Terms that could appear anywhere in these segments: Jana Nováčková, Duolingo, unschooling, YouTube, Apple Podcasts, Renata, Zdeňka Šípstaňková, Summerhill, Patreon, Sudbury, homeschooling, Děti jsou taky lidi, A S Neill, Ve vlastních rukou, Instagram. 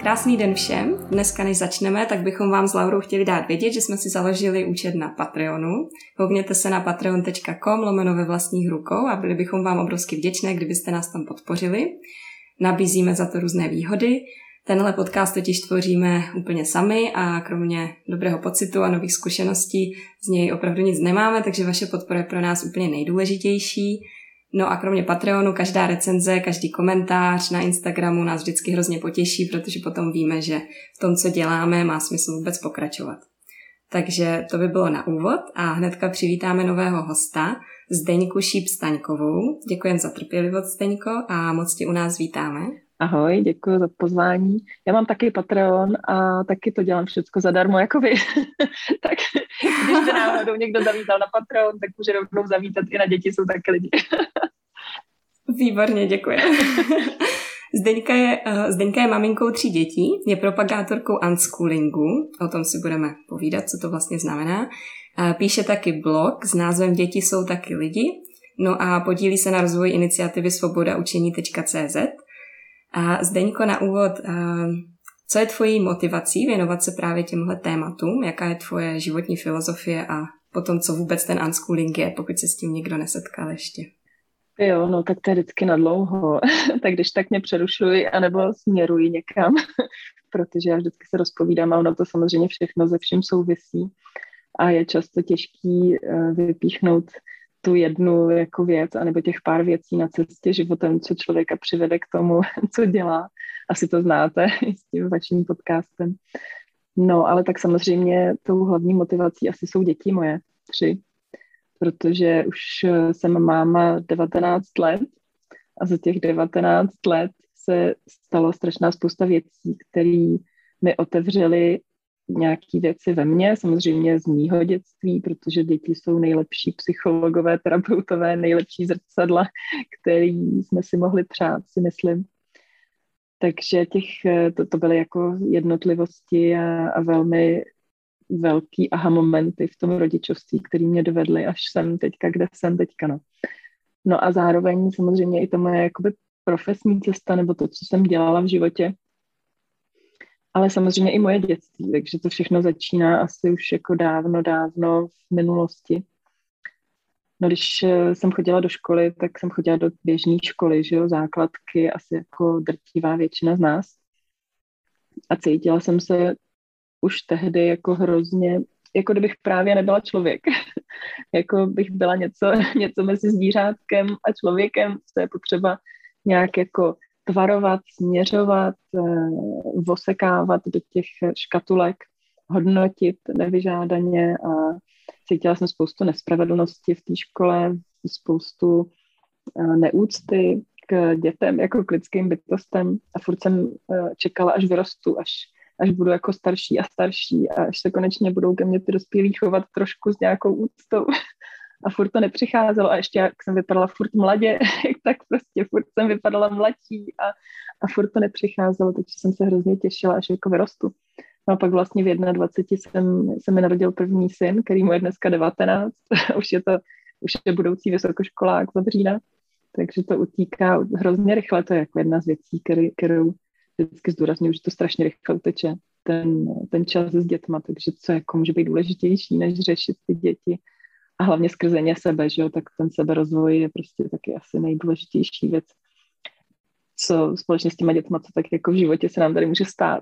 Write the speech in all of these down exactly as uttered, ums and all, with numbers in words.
Krásný den všem. Dneska, než začneme, tak bychom vám s Laurou chtěli dát vědět, že jsme si založili účet na Patreonu. Koukněte se na patreon tečka com lomeno ve vlastních rukou a byli bychom vám obrovsky vděčné, kdybyste nás tam podpořili. Nabízíme za to různé výhody. Tenhle podcast totiž tvoříme úplně sami a kromě dobrého pocitu a nových zkušeností z něj opravdu nic nemáme, takže vaše podpora je pro nás úplně nejdůležitější. No a kromě Patreonu každá recenze, každý komentář na Instagramu nás vždycky hrozně potěší, protože potom víme, že v tom, co děláme, má smysl vůbec pokračovat. Takže to by bylo na úvod a hnedka přivítáme nového hosta, Zdeňku Šípstaňkovou. Děkujeme za trpělivost, Zdeňko, a moc tě u nás vítáme. Ahoj, děkuji za pozvání. Já mám taky Patreon a taky to dělám všecko zadarmo, jako vy. Tak když se náhodou někdo zavítal na Patreon, tak může rovnou zavítat i na Děti jsou taky lidi. Výborně, děkuji. Zdeňka je, Zdeňka je maminkou tří dětí, je propagátorkou unschoolingu, o tom si budeme povídat, co to vlastně znamená. Píše taky blog s názvem Děti jsou taky lidi, no a podílí se na rozvoji iniciativy svobodaučení tečka cé zet. A Zdeňko, na úvod, co je tvojí motivací věnovat se právě těmhle tématům? Jaká je tvoje životní filozofie a potom, co vůbec ten unschooling je, pokud se s tím někdo nesetkal ještě? Jo, no tak to je vždycky nadlouho, tak když tak mě přerušuji anebo směruji někam, protože já vždycky se rozpovídám a ono to samozřejmě všechno ze vším souvisí a je často těžký vypíchnout tu jednu jako věc, anebo těch pár věcí na cestě životem, co člověka přivede k tomu, co dělá. Asi to znáte s tím vaším podcastem. No, ale tak samozřejmě tou hlavní motivací asi jsou děti moje, tři, protože už jsem máma devatenáct let a za těch devatenáct let se stalo strašná spousta věcí, které mi otevřely nějaký věci ve mně, samozřejmě z mýho dětství, protože děti jsou nejlepší psychologové, terapeutové, nejlepší zrcadla, který jsme si mohli přát, si myslím. Takže těch, to, to byly jako jednotlivosti a, a velmi velký aha momenty v tom rodičovství, který mě dovedly až sem teďka, kde jsem teďka. No, no a zároveň samozřejmě i ta moje jakoby profesní cesta, nebo to, co jsem dělala v životě, ale samozřejmě i moje dětství, takže to všechno začíná asi už jako dávno, dávno v minulosti. No když jsem chodila do školy, tak jsem chodila do běžné školy, že jo, základky, asi jako drtivá většina z nás. A cítila jsem se už tehdy jako hrozně, jako kdybych právě nebyla člověk. Jako bych byla něco, něco mezi zvířátkem a člověkem, co je potřeba nějak jako tvarovat, směřovat, vosekávat do těch škatulek, hodnotit nevyžádaně a cítila jsem spoustu nespravedlnosti v té škole, spoustu neúcty k dětem, jako k lidským bytostem a furt jsem čekala, až vyrostu, až, až budu jako starší a starší a až se konečně budou ke mně ty dospělí chovat trošku s nějakou úctou. A furt to nepřicházelo a ještě jak jsem vypadala furt mladě, tak prostě furt jsem vypadala mladší a, a furt to nepřicházelo, takže jsem se hrozně těšila, až jako vyrostu. No a pak vlastně v dvacet jedna jsem, jsem mi narodil první syn, který mu je dneska devatenáct, už je to už je budoucí vysokoškolák od října, takže to utíká hrozně rychle, to je jako jedna z věcí, který, kterou vždycky zdůrazňuji, že to strašně rychle uteče ten, ten čas s dětma, takže co jako může být důležitější, než řešit ty děti. A hlavně skrze ně sebe, že jo, tak ten seberozvoj je prostě taky asi nejdůležitější věc, co společně s těma dětma, co tak jako v životě se nám tady může stát,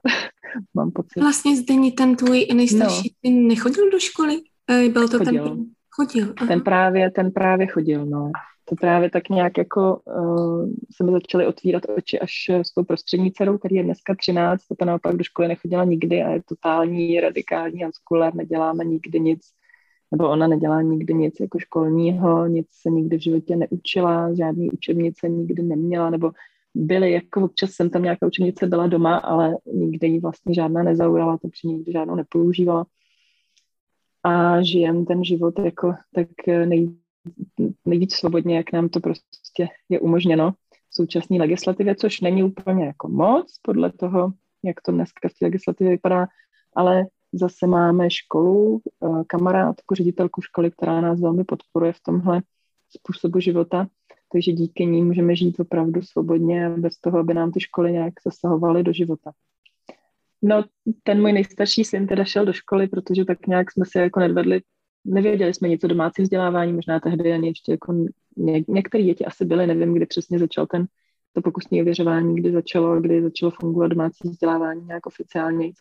mám pocit. Vlastně Zdeňi, ten tvůj nejstarší no. Ten nechodil do školy? Byl to chodil. Ten, chodil. Ten, právě, ten právě chodil, no. To právě tak nějak jako uh, se mi začaly otvírat oči až s tou prostřední dcerou, který je dneska třináct, ta naopak do školy nechodila nikdy a je totální, radikální unschooler, neděláme nikdy nic. Nebo ona nedělá nikdy nic jako školního, nic se nikdy v životě neučila, žádný učebnice nikdy neměla, nebo byly, jako občas jsem tam nějaká učebnice byla doma, ale nikde ji vlastně žádná nezaujala, takže nikdy žádnou nepoužívala. A žijem ten život jako tak nej, nejvíc svobodně, jak nám to prostě je umožněno v současné legislativě, což není úplně jako moc podle toho, jak to dneska v té legislativě vypadá, ale zase máme školu, kamarádku, ředitelku školy, která nás velmi podporuje v tomhle způsobu života, takže díky ní můžeme žít opravdu svobodně bez toho, aby nám ty školy nějak zasahovaly do života. No, ten můj nejstarší syn teda šel do školy, protože tak nějak jsme se jako nedvedli, nevěděli jsme nic o domácím vzdělávání, možná tehdy ani ještě jako ně, některé děti asi byly, nevím, kdy přesně začal ten, to pokusné ověřování, kdy začalo, kdy začalo fungovat domácí vzdělávání nějak oficiálně.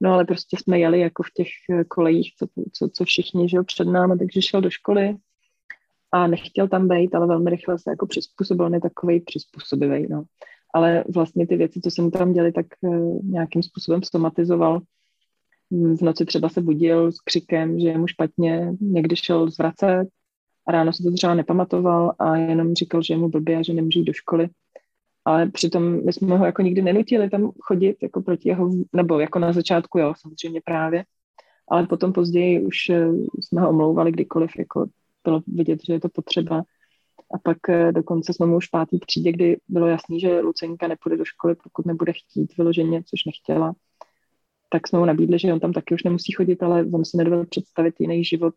No ale prostě jsme jeli jako v těch kolejích, co, co, co všichni, že jo, před námi, takže šel do školy a nechtěl tam být, ale velmi rychle se jako přizpůsobil, on je takovej přizpůsobivej, no. Ale vlastně ty věci, co jsem tam dělali, tak nějakým způsobem somatizoval. V noci třeba se budil s křikem, že je mu špatně, někdy šel zvracet a ráno se to třeba nepamatoval a jenom říkal, že je mu blbě a že nemůže jít do školy. Ale přitom my jsme ho jako nikdy nenutili tam chodit, jako proti jeho, nebo jako na začátku, jo, samozřejmě právě. Ale potom později už jsme ho omlouvali kdykoliv, jako bylo vidět, že je to potřeba. A pak dokonce jsme mu už v pátý třídě, kdy bylo jasný, že Lucinka nepůjde do školy, pokud nebude chtít vyloženě, což nechtěla, tak jsme mu nabídli, že on tam taky už nemusí chodit, ale on si nedovedl představit jiný život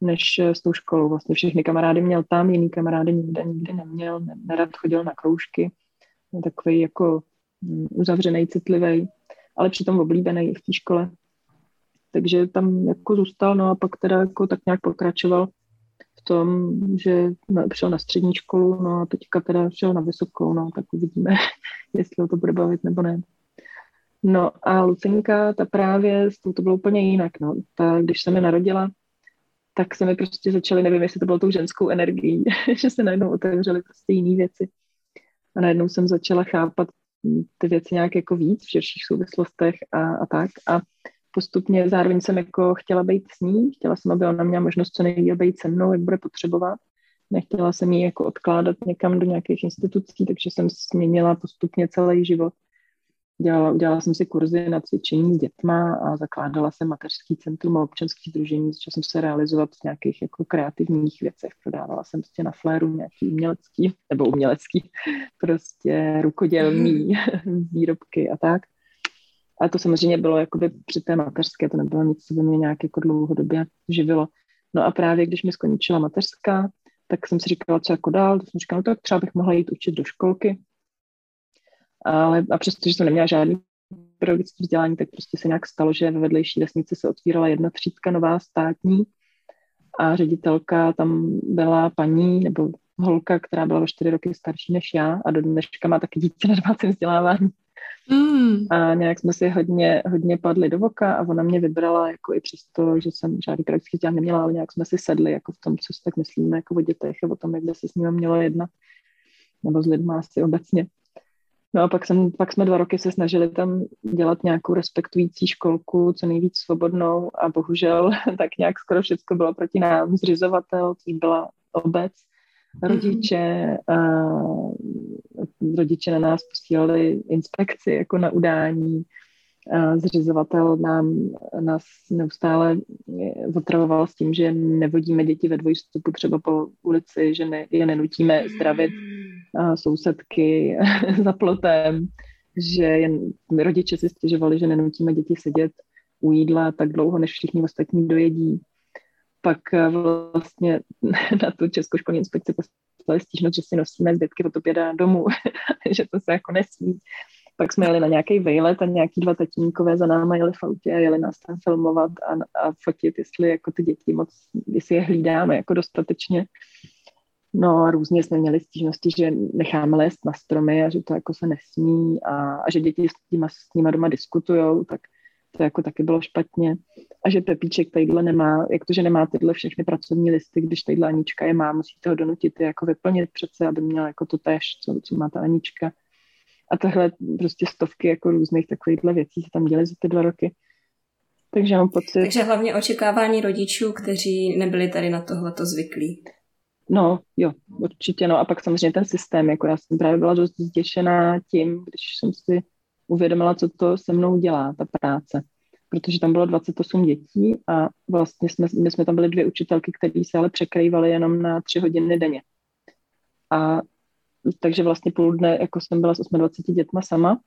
než s tou školou. Vlastně všechny kamarády měl tam, jiný kamarády nikde, nikdy neměl, nerad chodil na kroužky, takový jako uzavřený, citlivý, ale přitom oblíbený v té škole. Takže tam jako zůstal, no a pak teda jako tak nějak pokračoval v tom, že šel na střední školu, no a teďka teda šel na vysokou, no tak uvidíme, jestli ho to bude bavit nebo ne. No a Lucinka, ta právě, s tou to bylo úplně jinak, no. Ta, když se mi narodila, tak se mi prostě začaly, nevím, jestli to bylo tou ženskou energií, že se najednou otevřely prostě jiný věci. A najednou jsem začala chápat ty věci nějak jako víc v širších souvislostech a, a tak. A postupně zároveň jsem jako chtěla být s ní, chtěla jsem, aby ona měla možnost co nejdýl být se mnou, jak bude potřebovat. Nechtěla jsem ji jako odkládat někam do nějakých institucí, takže jsem změnila postupně celý život. Dělala, udělala jsem si kurzy na cvičení s dětma a zakládala jsem mateřský centrum a občanský sdružení, začala jsem se realizovat v nějakých jako kreativních věcech. Prodávala jsem prostě na fléru nějaký umělecký, nebo umělecký, prostě rukodělný výrobky a tak. A to samozřejmě bylo jakoby při té mateřské, to nebylo nic, co by mě nějak jako dlouhodobě živilo. No a právě když mi skončila mateřská, tak jsem si říkala, co jako dál, to jsem říkala, no tak třeba bych mohla jít učit do školky. Ale, a přestože jsem neměla žádný pedagogické vzdělání, tak prostě se nějak stalo, že ve vedlejší vesnici se otvírala jedna třídka nová státní a ředitelka tam byla paní nebo holka, která byla o čtyři roky starší než já a do dneška má taky dítě na domácím vzdělávání. Mm. A nějak jsme si hodně, hodně padli do voka a ona mě vybrala, jako i přesto, že jsem žádný pedagogický vzdělání neměla, ale nějak jsme si sedli jako v tom, co si tak myslíme jako o dětech a o tom, jak by se s nimi mělo jednat, nebo s lidmi asi obecně. No a pak, jsem, pak jsme dva roky se snažili tam dělat nějakou respektující školku, co nejvíc svobodnou a bohužel tak nějak skoro všechno bylo proti nám. Zřizovatel, což byla obec, rodiče, a rodiče na nás posílali inspekci jako na udání. A zřizovatel nám, nás neustále otravoval s tím, že nevodíme děti ve dvojstupu třeba po ulici, že ne, je nenutíme zdravit sousedky za plotem, že jen, rodiče si stěžovali, že nenutíme děti sedět u jídla tak dlouho, než všichni ostatní dojedí. Pak vlastně na tu Českou školní inspekci poslali stížnost, že si nosíme zbytky fotopěda domů, že to se jako nesmí. Pak jsme jeli na nějaký vejlet a nějaký dva tatínkové za náma jeli v autě a jeli nás tam filmovat a, a fotit, jestli jako ty děti moc, jestli je hlídáme jako dostatečně. No a různě jsme měli stížnosti, že necháme lézt na stromy a že to jako se nesmí a, a že děti s, tíma, s nima doma diskutujou, tak to jako taky bylo špatně. A že Pepíček tadyhle nemá, jak to, že nemá tyhle všechny pracovní listy, když tadyhle Anička je má, musíte ho donutit jako vyplnit přece, aby měla jako to též, co, co má ta Anička. A tahle prostě stovky jako různých takovýchhle věcí se tam děly za ty dva roky. Takže mám pocit... Takže hlavně očekávání rodičů, kteří nebyli tady na tohleto zvyklí. No, jo, určitě, no a pak samozřejmě ten systém, jako já jsem právě byla dost zděšená tím, když jsem si uvědomila, co to se mnou dělá, ta práce, protože tam bylo dvacet osm dětí a vlastně jsme, my jsme tam byli dvě učitelky, které se ale překrývaly jenom na tři hodiny denně. A takže vlastně půl dne, jako jsem byla s dvaceti osmi dětma sama.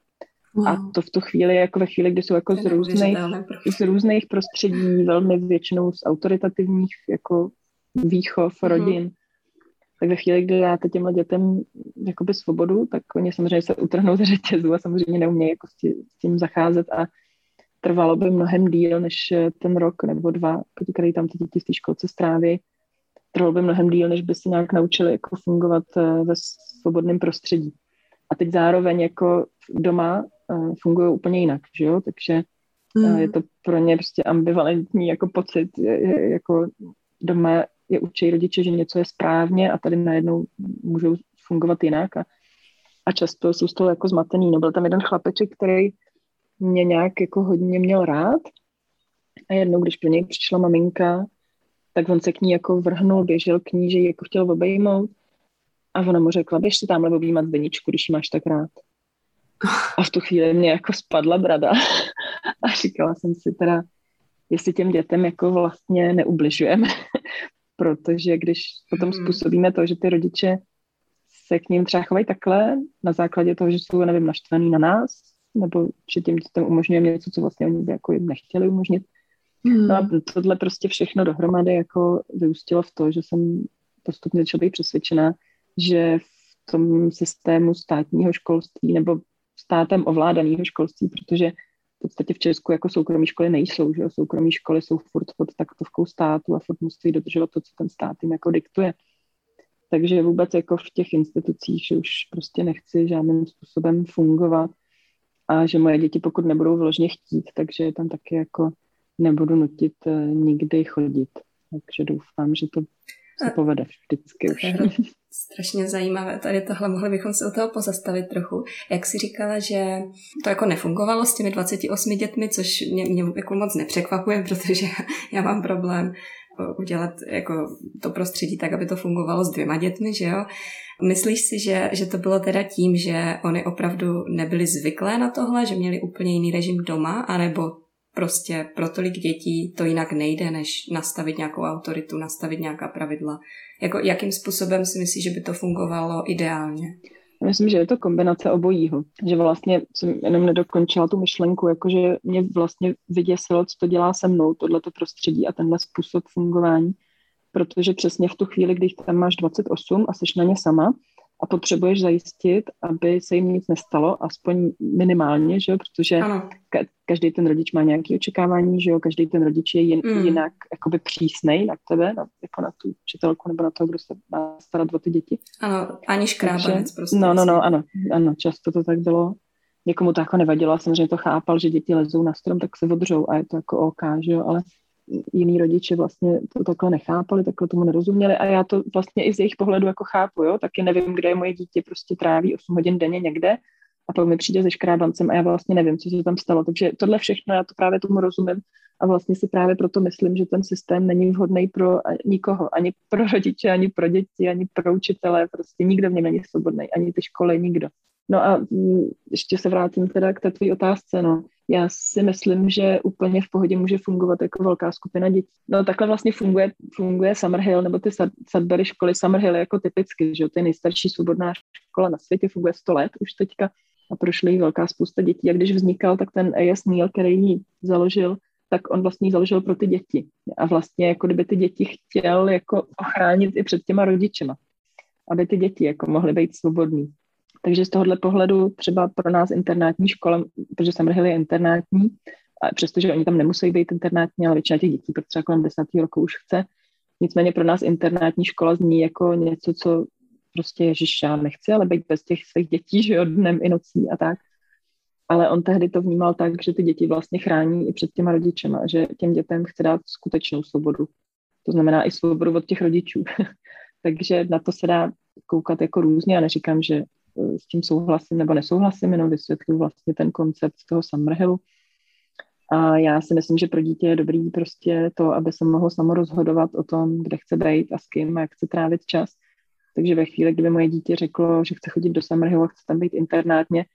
Wow. A to v tu chvíli, jako ve chvíli, kdy jsou jako z různých, z různých prostředí, velmi většinou z autoritativních jako výchov, mm-hmm. rodin, tak ve chvíli, kdy dáte těmhle dětem jakoby svobodu, tak oni samozřejmě se utrhnou ze řetězu a samozřejmě neumějí jako s tím zacházet a trvalo by mnohem díl než ten rok nebo dva, který tam ty děti v té školce stráví. Trvalo by mnohem díl, než by se nějak naučili jako fungovat ve svobodném prostředí. A teď zároveň jako doma fungují úplně jinak, že jo? Takže mm. je to pro ně prostě ambivalentní jako pocit, jako doma je učí rodiče, že něco je správně a tady najednou můžou fungovat jinak a, a často jsou z toho jako zmatený. No byl tam jeden chlapeček, který mě nějak jako hodně měl rád a jednou, když pro něj přišla maminka, tak on se k ní jako vrhnul, běžel k ní, že ji jako chtěl obejmout a ona mu řekla, běž si tamhle objímat Zdeníčku, když ji máš tak rád. A v tu chvíli mě jako spadla brada a říkala jsem si teda, jestli těm dětem jako vlastně neubližujeme, protože když potom způsobíme to, že ty rodiče se k ním třeba chovají takhle na základě toho, že jsou, nevím, naštvaný na nás, nebo že těm dětem umožňujeme něco, co vlastně oni by jako jim nechtěli umožnit. Hmm. No a tohle prostě všechno dohromady jako vyústilo v to, že jsem postupně začala být přesvědčená, že v tom systému státního školství nebo státem ovládaného školství, protože v podstatě v Česku jako soukromí školy nejsou, že jo, soukromí školy jsou furt pod taktovkou státu a furt musí dodržovat to, co ten stát jim jako diktuje. Takže vůbec jako v těch institucích, že už prostě nechci žádným způsobem fungovat a že moje děti, pokud nebudou vložně chtít, takže tam taky jako nebudu nutit nikdy chodit. Takže doufám, že to se povede vždycky už. Strašně zajímavé. Tady tohle mohli bychom se u toho pozastavit trochu. Jak jsi říkala, že to jako nefungovalo s těmi dvaceti osmi dětmi, což mě, mě jako moc nepřekvapuje, protože já mám problém udělat jako to prostředí tak, aby to fungovalo s dvěma dětmi, že jo? Myslíš si, že, že to bylo teda tím, že oni opravdu nebyli zvyklé na tohle, že měli úplně jiný režim doma, anebo prostě pro tolik dětí to jinak nejde, než nastavit nějakou autoritu, nastavit nějaká pravidla. Jako, jakým způsobem si myslíš, že by to fungovalo ideálně? Myslím, že je to kombinace obojího. Že vlastně jsem jenom nedokončila tu myšlenku, jakože mě vlastně vyděsilo, co to dělá se mnou, tohleto prostředí a tenhle způsob fungování. Protože přesně v tu chvíli, když tam máš dvacet osm a seš na ně sama a potřebuješ zajistit, aby se jim nic nestalo, aspoň minimálně, že jo, protože ka- každý ten rodič má nějaké očekávání, že jo, každý ten rodič je jin- mm. jinak jakoby přísnej na tebe, na, jako na tu učitelku nebo na toho, kdo se má starat o ty děti. Ano, ani škrábanec prostě. No, no, no, ano, ano, často to tak bylo. Někomu to jako nevadilo, samozřejmě to chápal, že děti lezou na strom, tak se odřou a je to jako OK, že jo, ale jiní rodiče vlastně to takhle nechápali, takhle tomu nerozuměli a já to vlastně i z jejich pohledu jako chápu, jo, taky nevím, kde je moje dítě, prostě tráví osm hodin denně někde a pak mi přijde se škrábancem a já vlastně nevím, co se tam stalo, takže tohle všechno, já to právě tomu rozumím a vlastně si právě proto myslím, že ten systém není vhodný pro nikoho, ani pro rodiče, ani pro děti, ani pro učitele, prostě nikdo v něm není svobodný, ani ty školy, nikdo. No a ještě se vrátím teda k té tvojí otázce, no. Já si myslím, že úplně v pohodě může fungovat jako velká skupina dětí. No takhle vlastně funguje, funguje Summerhill, nebo ty Sudbury školy. Summerhill jako typicky, že jo, to je nejstarší svobodná škola na světě, funguje sto let už teďka a prošly jí velká spousta dětí. A když vznikal, tak ten A S Neill, který ji založil, tak on vlastně ji založil pro ty děti. A vlastně jako kdyby ty děti chtěl jako ochránit i před těma rodičema, aby ty děti jako mohly být svobodný. Takže z tohohle pohledu třeba pro nás internátní škola, protože Summerhill je internátní, a přestože oni tam nemusí být internátní, ale většina těch dětí, protože kolem desátého roku už chce. Nicméně pro nás internátní škola zní jako něco, co prostě ježiš, já nechci, ale být bez těch svých dětí, že jo, dnem i nocí a tak. Ale on tehdy to vnímal tak, že ty děti vlastně chrání i před těma rodičema, že těm dětem chce dát skutečnou svobodu. To znamená i svobodu od těch rodičů. Takže na to se dá koukat jako různě, já neříkám, že s tím souhlasím nebo nesouhlasím, jenom vysvětluji vlastně ten koncept toho Summerhillu A já si myslím, že pro dítě je dobrý prostě to, aby se mohlo samo rozhodovat o tom, kde chce být a s kým a jak chce trávit čas. Takže ve chvíli, kdyby moje dítě řeklo, že chce chodit do Summerhillu a chce tam být internátně,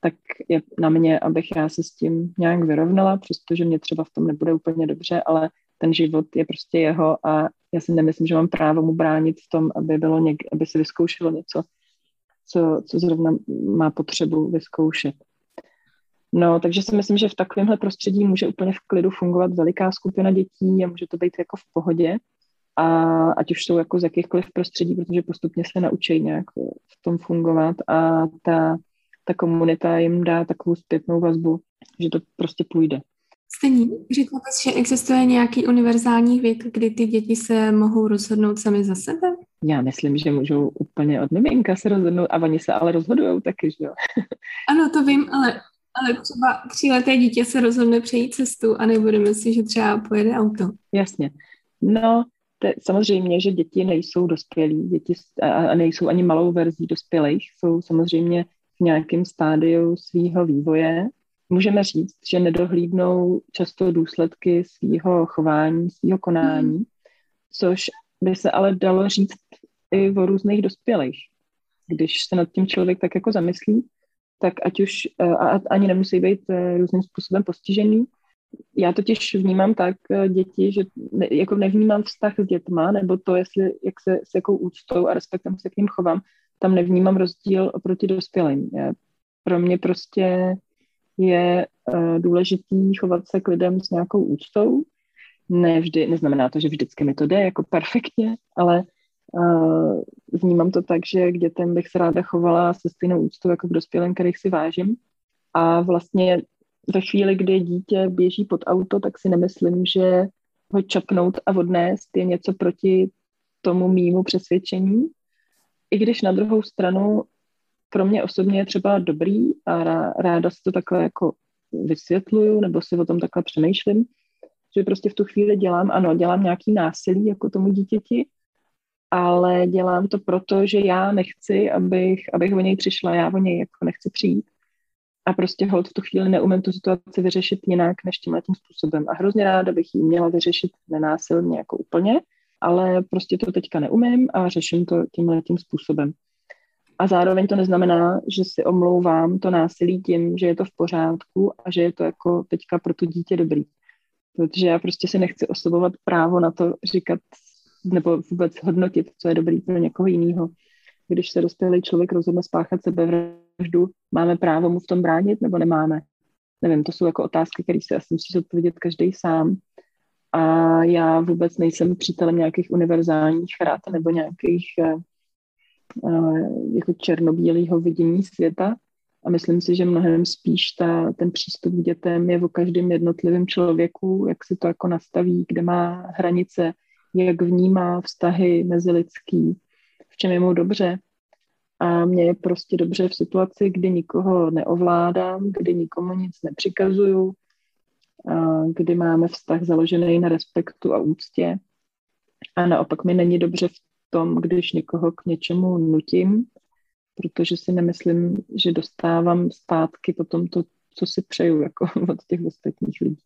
tak je na mě, abych já se s tím nějak vyrovnala, přestože mě třeba v tom nebude úplně dobře, ale ten život je prostě jeho a já si nemyslím, že mám právo mu bránit v tom, aby, bylo něk- aby se vyzkoušelo něco, co, co zrovna má potřebu vyzkoušet. No, takže si myslím, že v takovémhle prostředí může úplně v klidu fungovat veliká skupina dětí a může to být jako v pohodě, a ať už jsou jako z jakýchkoliv prostředí, protože postupně se naučí nějak v tom fungovat a ta, ta komunita jim dá takovou zpětnou vazbu, že to prostě půjde. Stejně, říkáte, že existuje nějaký univerzální věk, kdy ty děti se mohou rozhodnout sami za sebe? Já myslím, že můžou úplně od miminka se rozhodnout a oni se ale rozhodujou taky, že jo? Ano, to vím, ale... Ale třeba tříleté dítě se rozhodne přejít cestu a nebudeme si, že třeba pojede auto. Jasně. No, te, samozřejmě, že děti nejsou dospělí, děti a nejsou ani malou verzí dospělých, jsou samozřejmě v nějakém stádiu svýho vývoje. Můžeme říct, že nedohlídnou často důsledky svýho chování, svýho konání, hmm. což by se ale dalo říct i o různých dospělých. Když se nad tím člověk tak jako zamyslí, tak ať už a ani nemusí být různým způsobem postižený. Já totiž vnímám tak děti, že ne, jako nevnímám vztah s dětma, nebo to, jestli, jak se s jakou úctou a respektem se k ním chovám, tam nevnímám rozdíl oproti dospělým. Pro mě prostě je důležitý chovat se k lidem s nějakou úctou. Ne vždy, neznamená to, že vždycky mi to jde jako perfektně, ale Uh, vnímám to tak, že k dětem bych se ráda chovala se stejnou úctou jako k dospělým, kterých si vážím. A vlastně ve chvíli, kdy dítě běží pod auto, tak si nemyslím, že ho čapnout a odnést je něco proti tomu mýmu přesvědčení. I když na druhou stranu pro mě osobně je třeba dobrý a rá, ráda si to takhle jako vysvětluju nebo si o tom takhle přemýšlím, že prostě v tu chvíli dělám, ano, dělám nějaký násilí jako tomu dítěti, ale dělám to proto, že já nechci, abych, abych o něj přišla, já o něj jako nechci přijít. A prostě holt v tu chvíli neumím tu situaci vyřešit jinak než tímhle tím způsobem. A hrozně ráda bych ji měla vyřešit nenásilně jako úplně, ale prostě to teďka neumím a řeším to tímhle tím způsobem. A zároveň to neznamená, že si omlouvám to násilí tím, že je to v pořádku a že je to jako teďka pro to dítě dobrý. Protože já prostě si nechci osobovat právo na to říkat nebo vůbec hodnotit, co je dobrý pro někoho jiného. Když se dospělý člověk rozhodne spáchat sebevraždu, máme právo mu v tom bránit nebo nemáme? Nevím, to jsou jako otázky, které se asi musí zodpovědět každý sám. A já vůbec nejsem přítelem nějakých univerzálních rad nebo nějakých uh, jako černobílého vidění světa. A myslím si, že mnohem spíš ta, ten přístup k dětem je o každém jednotlivém člověku, jak si to jako nastaví, kde má hranice, jak vnímá vztahy mezilidský, v čem je mu dobře. A mně je prostě dobře v situaci, kdy nikoho neovládám, kdy nikomu nic nepřikazuju, a kdy máme vztah založený na respektu a úctě. A naopak mi není dobře v tom, když někoho k něčemu nutím, protože si nemyslím, že dostávám zpátky potom to, co si přeju jako od těch ostatních lidí.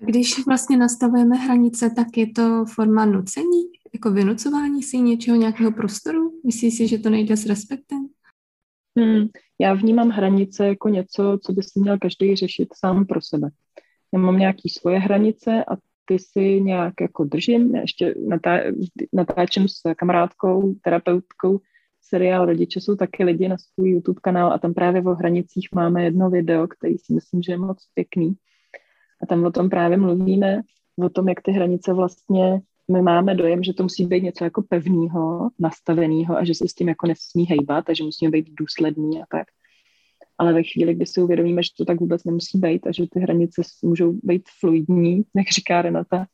Když vlastně nastavujeme hranice, tak je to forma nucení, jako vynucování si něčeho, nějakého prostoru? Myslíš si, že to nejde s respektem? Hmm, já vnímám hranice jako něco, co by si měl každý řešit sám pro sebe. Já mám nějaké svoje hranice a ty si nějak jako držím. Já ještě natá- natáčím s kamarádkou, terapeutkou seriál Rodiče jsou taky lidi na svůj YouTube kanál a tam právě o hranicích máme jedno video, který si myslím, že je moc pěkný. A tam o tom právě mluvíme, o tom, jak ty hranice vlastně, my máme dojem, že to musí být něco jako pevného, nastaveného a že se s tím jako nesmí hejbat a že musíme být důslední a tak. Ale ve chvíli, kdy si uvědomíme, že to tak vůbec nemusí být a že ty hranice můžou být fluidní, jak říká Renata,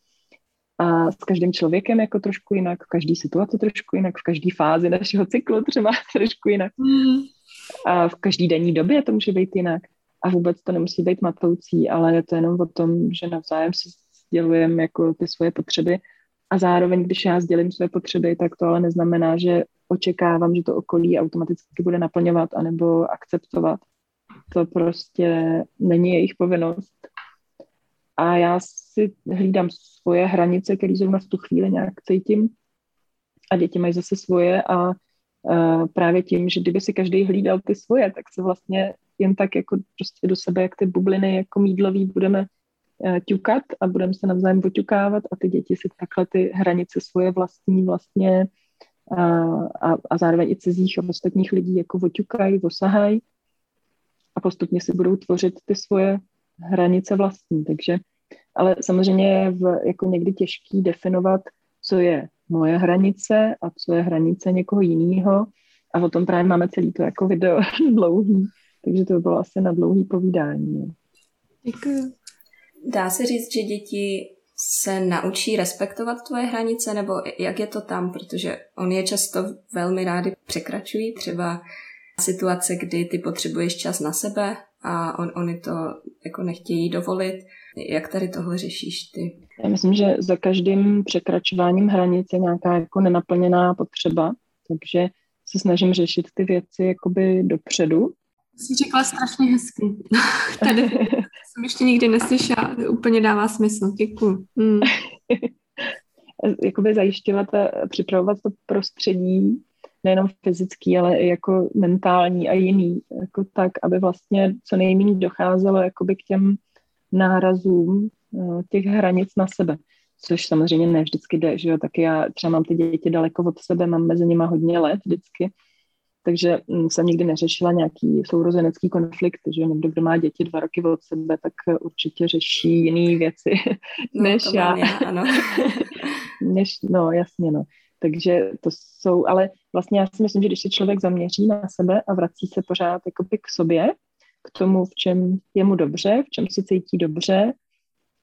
a s každým člověkem jako trošku jinak, v každý situaci trošku jinak, v každý fázi našeho cyklu třeba trošku jinak. A v každý denní době to může být jinak. A vůbec to nemusí být matoucí, ale je to jenom o tom, že navzájem si sdělujeme jako ty svoje potřeby a zároveň, když já sdělím své potřeby, tak to ale neznamená, že očekávám, že to okolí automaticky bude naplňovat anebo akceptovat. To prostě není jejich povinnost. A já si hlídám svoje hranice, které zrovna v tu chvíli nějak cítím. A děti mají zase svoje a uh, právě tím, že kdyby si každý hlídal ty svoje, tak se vlastně jen tak jako prostě do sebe, jak ty bubliny jako mýdlový budeme uh, ťukat a budeme se navzájem oťukávat a ty děti si takhle ty hranice svoje vlastní vlastně uh, a, a zároveň i cizích a ostatních lidí jako oťukají, osahají a postupně si budou tvořit ty svoje hranice vlastní. Takže, ale samozřejmě je v, jako někdy těžký definovat, co je moje hranice a co je hranice někoho jiného. A o tom právě máme celý to jako video dlouhý, takže to bylo asi na dlouhý povídání. Děkuji. Dá se říct, že děti se naučí respektovat tvoje hranice, nebo jak je to tam, protože oni je často velmi rádi překračují, třeba situace, kdy ty potřebuješ čas na sebe a on, oni to jako nechtějí dovolit. Jak tady tohle řešíš ty? Já myslím, že za každým překračováním hranic je nějaká jako nenaplněná potřeba, takže se snažím řešit ty věci jakoby dopředu. Jsi řekla strašně hezky. Tady jsem ještě nikdy neslyšela, úplně dává smysl. Děkuji. Hmm. Jakoby zajišťovat a připravovat to prostředí, nejenom fyzický, ale i jako mentální a jiný, jako tak, aby vlastně co nejméně docházelo jakoby k těm nárazům těch hranic na sebe, což samozřejmě ne vždycky jde, že jo, tak já třeba mám ty děti daleko od sebe, mám mezi nima hodně let vždycky, takže jsem nikdy neřešila nějaký sourozenecký konflikt, že jo, někdo, kdo má děti dva roky od sebe, tak určitě řeší jiný věci, no, než já. já ano. než, no, jasně, no. Takže to jsou, ale vlastně já si myslím, že když se člověk zaměří na sebe a vrací se pořád jakoby k sobě, k tomu, v čem je mu dobře, v čem se cítí dobře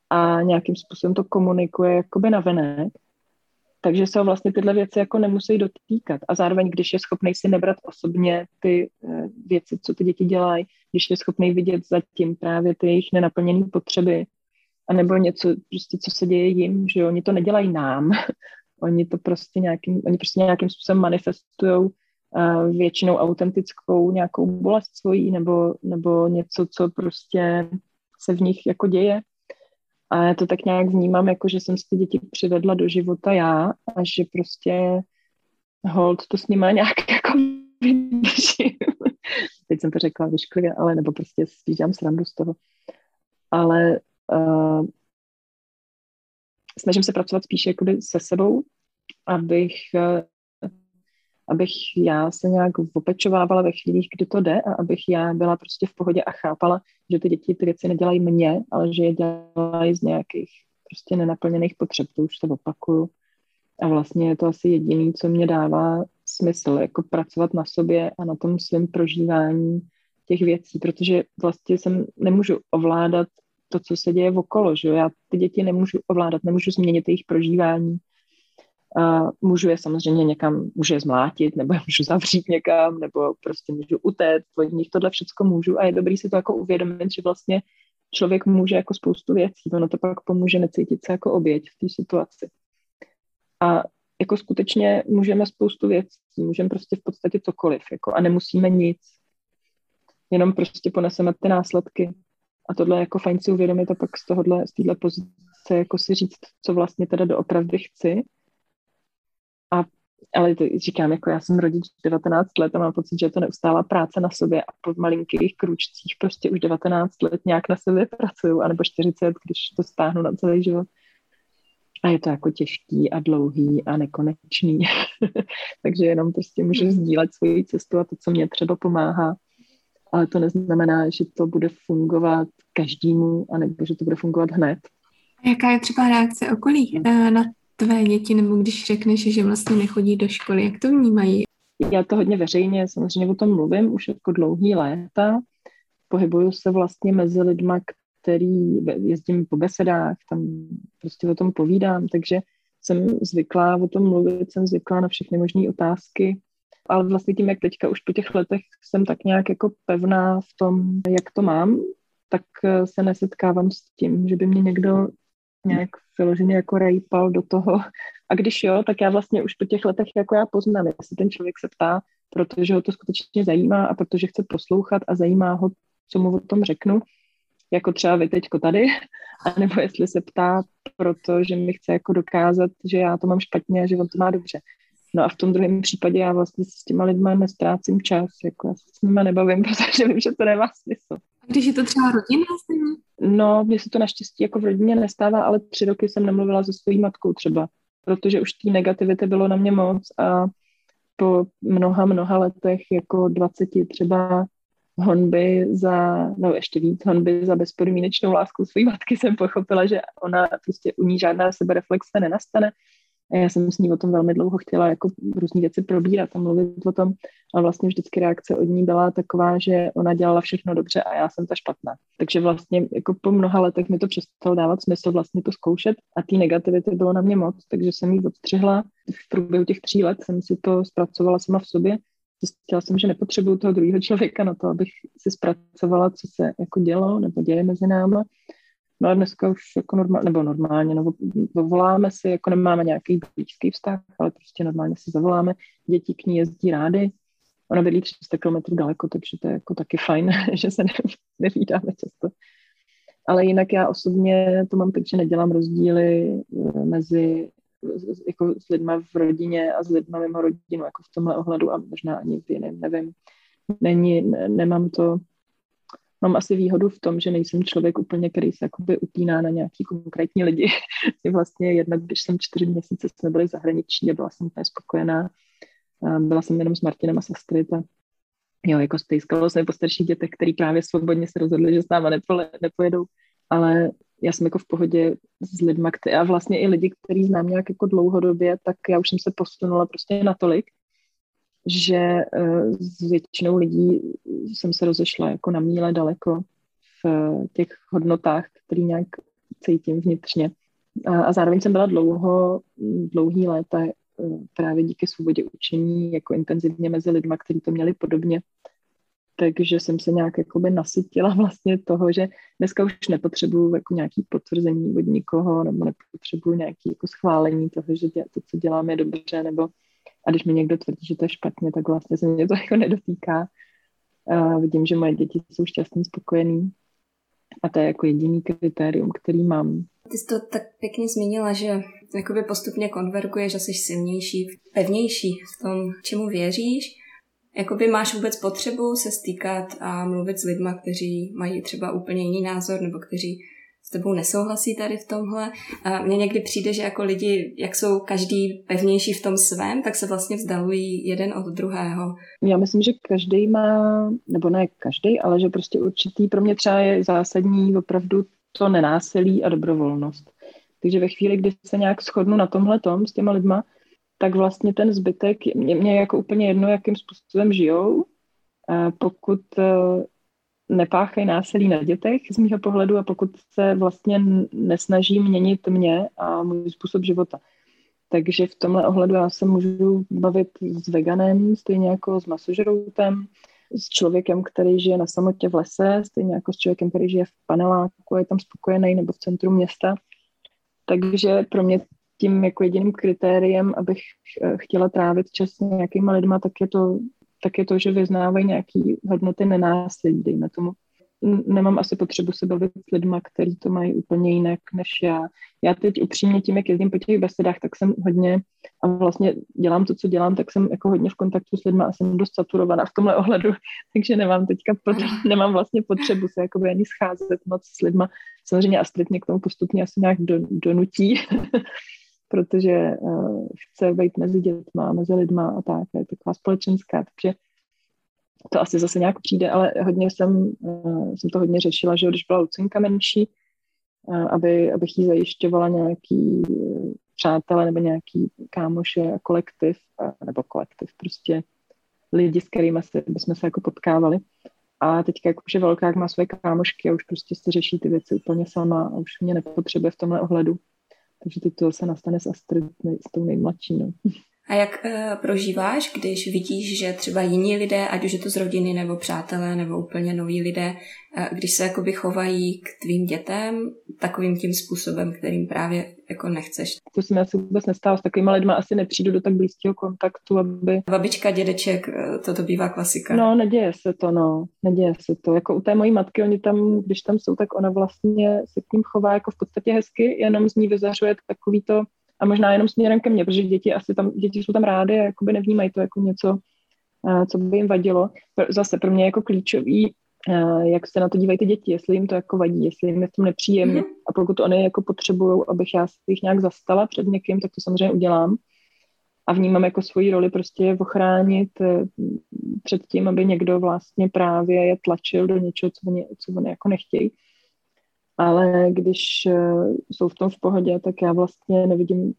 a nějakým způsobem to komunikuje jakoby navenek, takže se vlastně tyhle věci jako nemusí dotýkat. A zároveň, když je schopnej si nebrat osobně ty věci, co ty děti dělají, když je schopnej vidět zatím právě ty jejich nenaplněné potřeby anebo něco, prostě, co se děje jim, že oni to nedělají nám, Oni to prostě nějakým, oni prostě nějakým způsobem manifestujou uh, většinou autentickou nějakou bolest svojí nebo, nebo něco, co prostě se v nich jako děje. A já to tak nějak vnímám, jako že jsem si ty děti přivedla do života já a že prostě hold to s nima nějak jako vydržím. Teď jsem to řekla vyšklivě, ale nebo prostě spíš dělám srandu z toho. Ale uh, snažím se pracovat spíš jakoby se sebou, abych, abych já se nějak opečovávala ve chvílích, kdy to jde a abych já byla prostě v pohodě a chápala, že ty děti ty věci nedělají mě, ale že je dělají z nějakých prostě nenaplněných potřeb, to už to opakuju. A vlastně je to asi jediné, co mě dává smysl, jako pracovat na sobě a na tom svém prožívání těch věcí, protože vlastně jsem nemůžu ovládat to, co se děje okolo, že jo, já ty děti nemůžu ovládat, nemůžu změnit jejich prožívání, uh, můžu je samozřejmě někam, můžu je zmlátit, nebo je můžu zavřít někam, nebo prostě můžu utéct od nich, tohle všecko můžu a je dobrý si to jako uvědomit, že vlastně člověk může jako spoustu věcí, ono to pak pomůže necítit se jako oběť v té situaci. A jako skutečně můžeme spoustu věcí, můžeme prostě v podstatě cokoliv, jako a nemusíme nic, jenom prostě poneseme ty následky. A tohle jako fajn si uvědomit a pak z tohohle, z téhle pozice jako si říct, co vlastně teda doopravdy chci. A, ale to říkám, jako já jsem rodič devatenáct let a mám pocit, že je to neustálá práce na sobě a po malinkých kručcích prostě už devatenáct let nějak na sobě pracuju, anebo čtyřicet, když to stáhnu na celý život. A je to jako těžký a dlouhý a nekonečný. Takže jenom prostě můžu sdílet svoji cestu a to, co mě třeba pomáhá. Ale to neznamená, že to bude fungovat každému, anebo že to bude fungovat hned. A jaká je třeba reakce okolí na tvé děti, nebo když řekneš, že vlastně nechodí do školy, jak to vnímají? Já to hodně veřejně, samozřejmě o tom mluvím už jako dlouhý léta. Pohybuju se vlastně mezi lidma, který jezdím po besedách, tam prostě o tom povídám, takže jsem zvyklá o tom mluvit, jsem zvyklá na všechny možné otázky. Ale vlastně tím, jak teďka už po těch letech jsem tak nějak jako pevná v tom, jak to mám, tak se nesetkávám s tím, že by mě někdo nějak vyloženě jako rejpal do toho. A když jo, tak já vlastně už po těch letech jako já poznám, jestli ten člověk se ptá, protože ho to skutečně zajímá a protože chce poslouchat a zajímá ho, co mu o tom řeknu, jako třeba vy teďko tady, A nebo jestli se ptá, protože mi chce jako dokázat, že já to mám špatně a že on to má dobře. No a v tom druhém případě já vlastně s těma lidma nestrácím čas, jako já se s nima nebavím, protože vím, že to nemá smysl. A když je to třeba rodina? No, mně se to naštěstí jako v rodině nestává, ale tři roky jsem nemluvila se svojí matkou třeba, protože už té negativity bylo na mě moc a po mnoha, mnoha letech, jako dvaceti třeba honby za, no ještě víc, honby za bezpodmínečnou lásku svojí matky jsem pochopila, že ona prostě u ní žádná sebereflexe nenastane. A já jsem s ní o tom velmi dlouho chtěla jako různý věci probírat a mluvit o tom. A vlastně vždycky reakce od ní byla taková, že ona dělala všechno dobře a já jsem ta špatná. Takže vlastně jako po mnoha letech mi to přestalo dávat smysl vlastně to zkoušet a té negativity bylo na mě moc, takže jsem ji odstřihla. V průběhu těch tří let jsem si to zpracovala sama v sobě. Zjistila jsem, že nepotřebuju toho druhého člověka na to, abych si zpracovala, co se jako dělo nebo děje mezi náma. No a dneska už jako normálně, nebo normálně, no, voláme si, jako nemáme nějaký blízký vztah, ale prostě normálně si zavoláme. Děti k ní jezdí rády. Ona bydlí tři sta kilometrů daleko, takže to je jako taky fajn, že se nevídáme často. Ale jinak já osobně to mám tak, že nedělám rozdíly mezi jako s lidma v rodině a s lidma mimo rodinu, jako v tomhle ohledu a možná ani v jiném, nevím. Není, ne, nemám to... Mám asi výhodu v tom, že nejsem člověk úplně, který se jakoby upíná na nějaký konkrétní lidi. Vlastně jednak, když jsem čtyři měsíce jsme byli v zahraničí a byla jsem nespokojená. Byla jsem jenom s Martinem a sestry. A jo, jako stejskalo se po starších dětech, který právě svobodně se rozhodli, že s náma nepojedou. Ale já jsem jako v pohodě s lidma, který, a vlastně i lidi, který znám nějak jako dlouhodobě, tak já už jsem se posunula prostě natolik, že s většinou lidí jsem se rozešla jako na míle daleko v těch hodnotách, které nějak cítím vnitřně. A zároveň jsem byla dlouho, dlouhý léta právě díky svobodě učení jako intenzivně mezi lidma, kteří to měli podobně. Takže jsem se nějak jakoby nasytila vlastně toho, že dneska už nepotřebuju jako nějaký potvrzení od nikoho nebo nepotřebuju nějaký jako schválení toho, že to, co dělám, je dobře nebo a když mi někdo tvrdí, že to je špatně, tak vlastně se mě to jako nedotýká. Uh, vidím, že moje děti jsou šťastný, spokojený. A to je jako jediný kritérium, který mám. Ty jsi to tak pěkně zmínila, že jakoby postupně konverguješ, že jsi silnější, pevnější v tom, čemu věříš. Jakoby máš vůbec potřebu se stýkat a mluvit s lidma, kteří mají třeba úplně jiný názor nebo kteří s tebou nesouhlasí tady v tomhle. A mně někdy přijde, že jako lidi, jak jsou každý pevnější v tom svém, tak se vlastně vzdalují jeden od druhého. Já myslím, že každý má, nebo ne každý, ale že prostě určitý, pro mě třeba je zásadní opravdu to nenásilí a dobrovolnost. Takže ve chvíli, kdy se nějak shodnu na tomhletom s těma lidma, tak vlastně ten zbytek, mě, mě jako úplně jedno, jakým způsobem žijou, pokud nepáchají násilí na dětech z mýho pohledu a pokud se vlastně nesnaží měnit mě a můj způsob života. Takže v tomhle ohledu já se můžu bavit s veganem, stejně jako s masožroutem, s člověkem, který žije na samotě v lese, stejně jako s člověkem, který žije v paneláku, je tam spokojený nebo v centru města. Takže pro mě tím jako jediným kritériem, abych chtěla trávit čas s nějakýma lidma, tak je to tak je to, že vyznávají nějaký hodnoty nenásilí, dejme tomu. Nemám asi potřebu se bavit s lidma, kteří to mají úplně jinak než já. Já teď upřímně tím, jak jezdím po těch besedách, tak jsem hodně, a vlastně dělám to, co dělám, tak jsem jako hodně v kontaktu s lidma a jsem dost saturovaná v tomhle ohledu, takže nemám teďka, nemám vlastně potřebu se jakoby ani scházet moc s lidma. Samozřejmě Astrid mě k tomu postupně asi nějak donutí, protože uh, chce být mezi dětma, mezi lidma a tak, je taková společenská, takže to asi zase nějak přijde, ale hodně jsem, uh, jsem to hodně řešila, že když byla Lucinka menší, uh, aby, abych jí zajišťovala nějaký uh, přátelé nebo nějaký kámoše a kolektiv, uh, nebo kolektiv, prostě lidi, s kterými se, bychom se jako potkávali. A teďka, jak už je velká, jak má své kámošky a už prostě se řeší ty věci úplně sama a už mě nepotřebuje v tomhle ohledu. Takže teď to se nastane s Astrid, s tou nejmladší. No. A jak e, prožíváš, když vidíš, že třeba jiní lidé, ať už je to z rodiny, nebo přátelé, nebo úplně noví lidé, e, když se jakoby chovají k tvým dětem takovým tím způsobem, kterým právě jako nechceš? To se mi asi vůbec nestalo. S takovými lidmi asi nepřijdu do tak blízkého kontaktu, aby... Babička, dědeček, to to bývá klasika. No, neděje se to, no. Neděje se to. Jako u té mojí matky, oni tam, když tam jsou, tak ona vlastně se k ním chová jako v podstatě hezky, jenom z ní vyzařuje takový to. A možná jenom směrem ke mně, protože děti asi tam, děti jsou tam rády a jakoby nevnímají to jako něco, co by jim vadilo. Zase pro mě jako klíčový, jak se na to dívají ty děti, jestli jim to jako vadí, jestli jim je v tom nepříjemně. A pokud oni jako potřebují, abych já si jich nějak zastala před někým, tak to samozřejmě udělám. A vnímám jako svoji roli prostě ochránit před tím, aby někdo vlastně právě je tlačil do něčeho, co oni, co oni jako nechtějí. Ale když uh, jsou v tom v pohodě, tak já vlastně nevidím,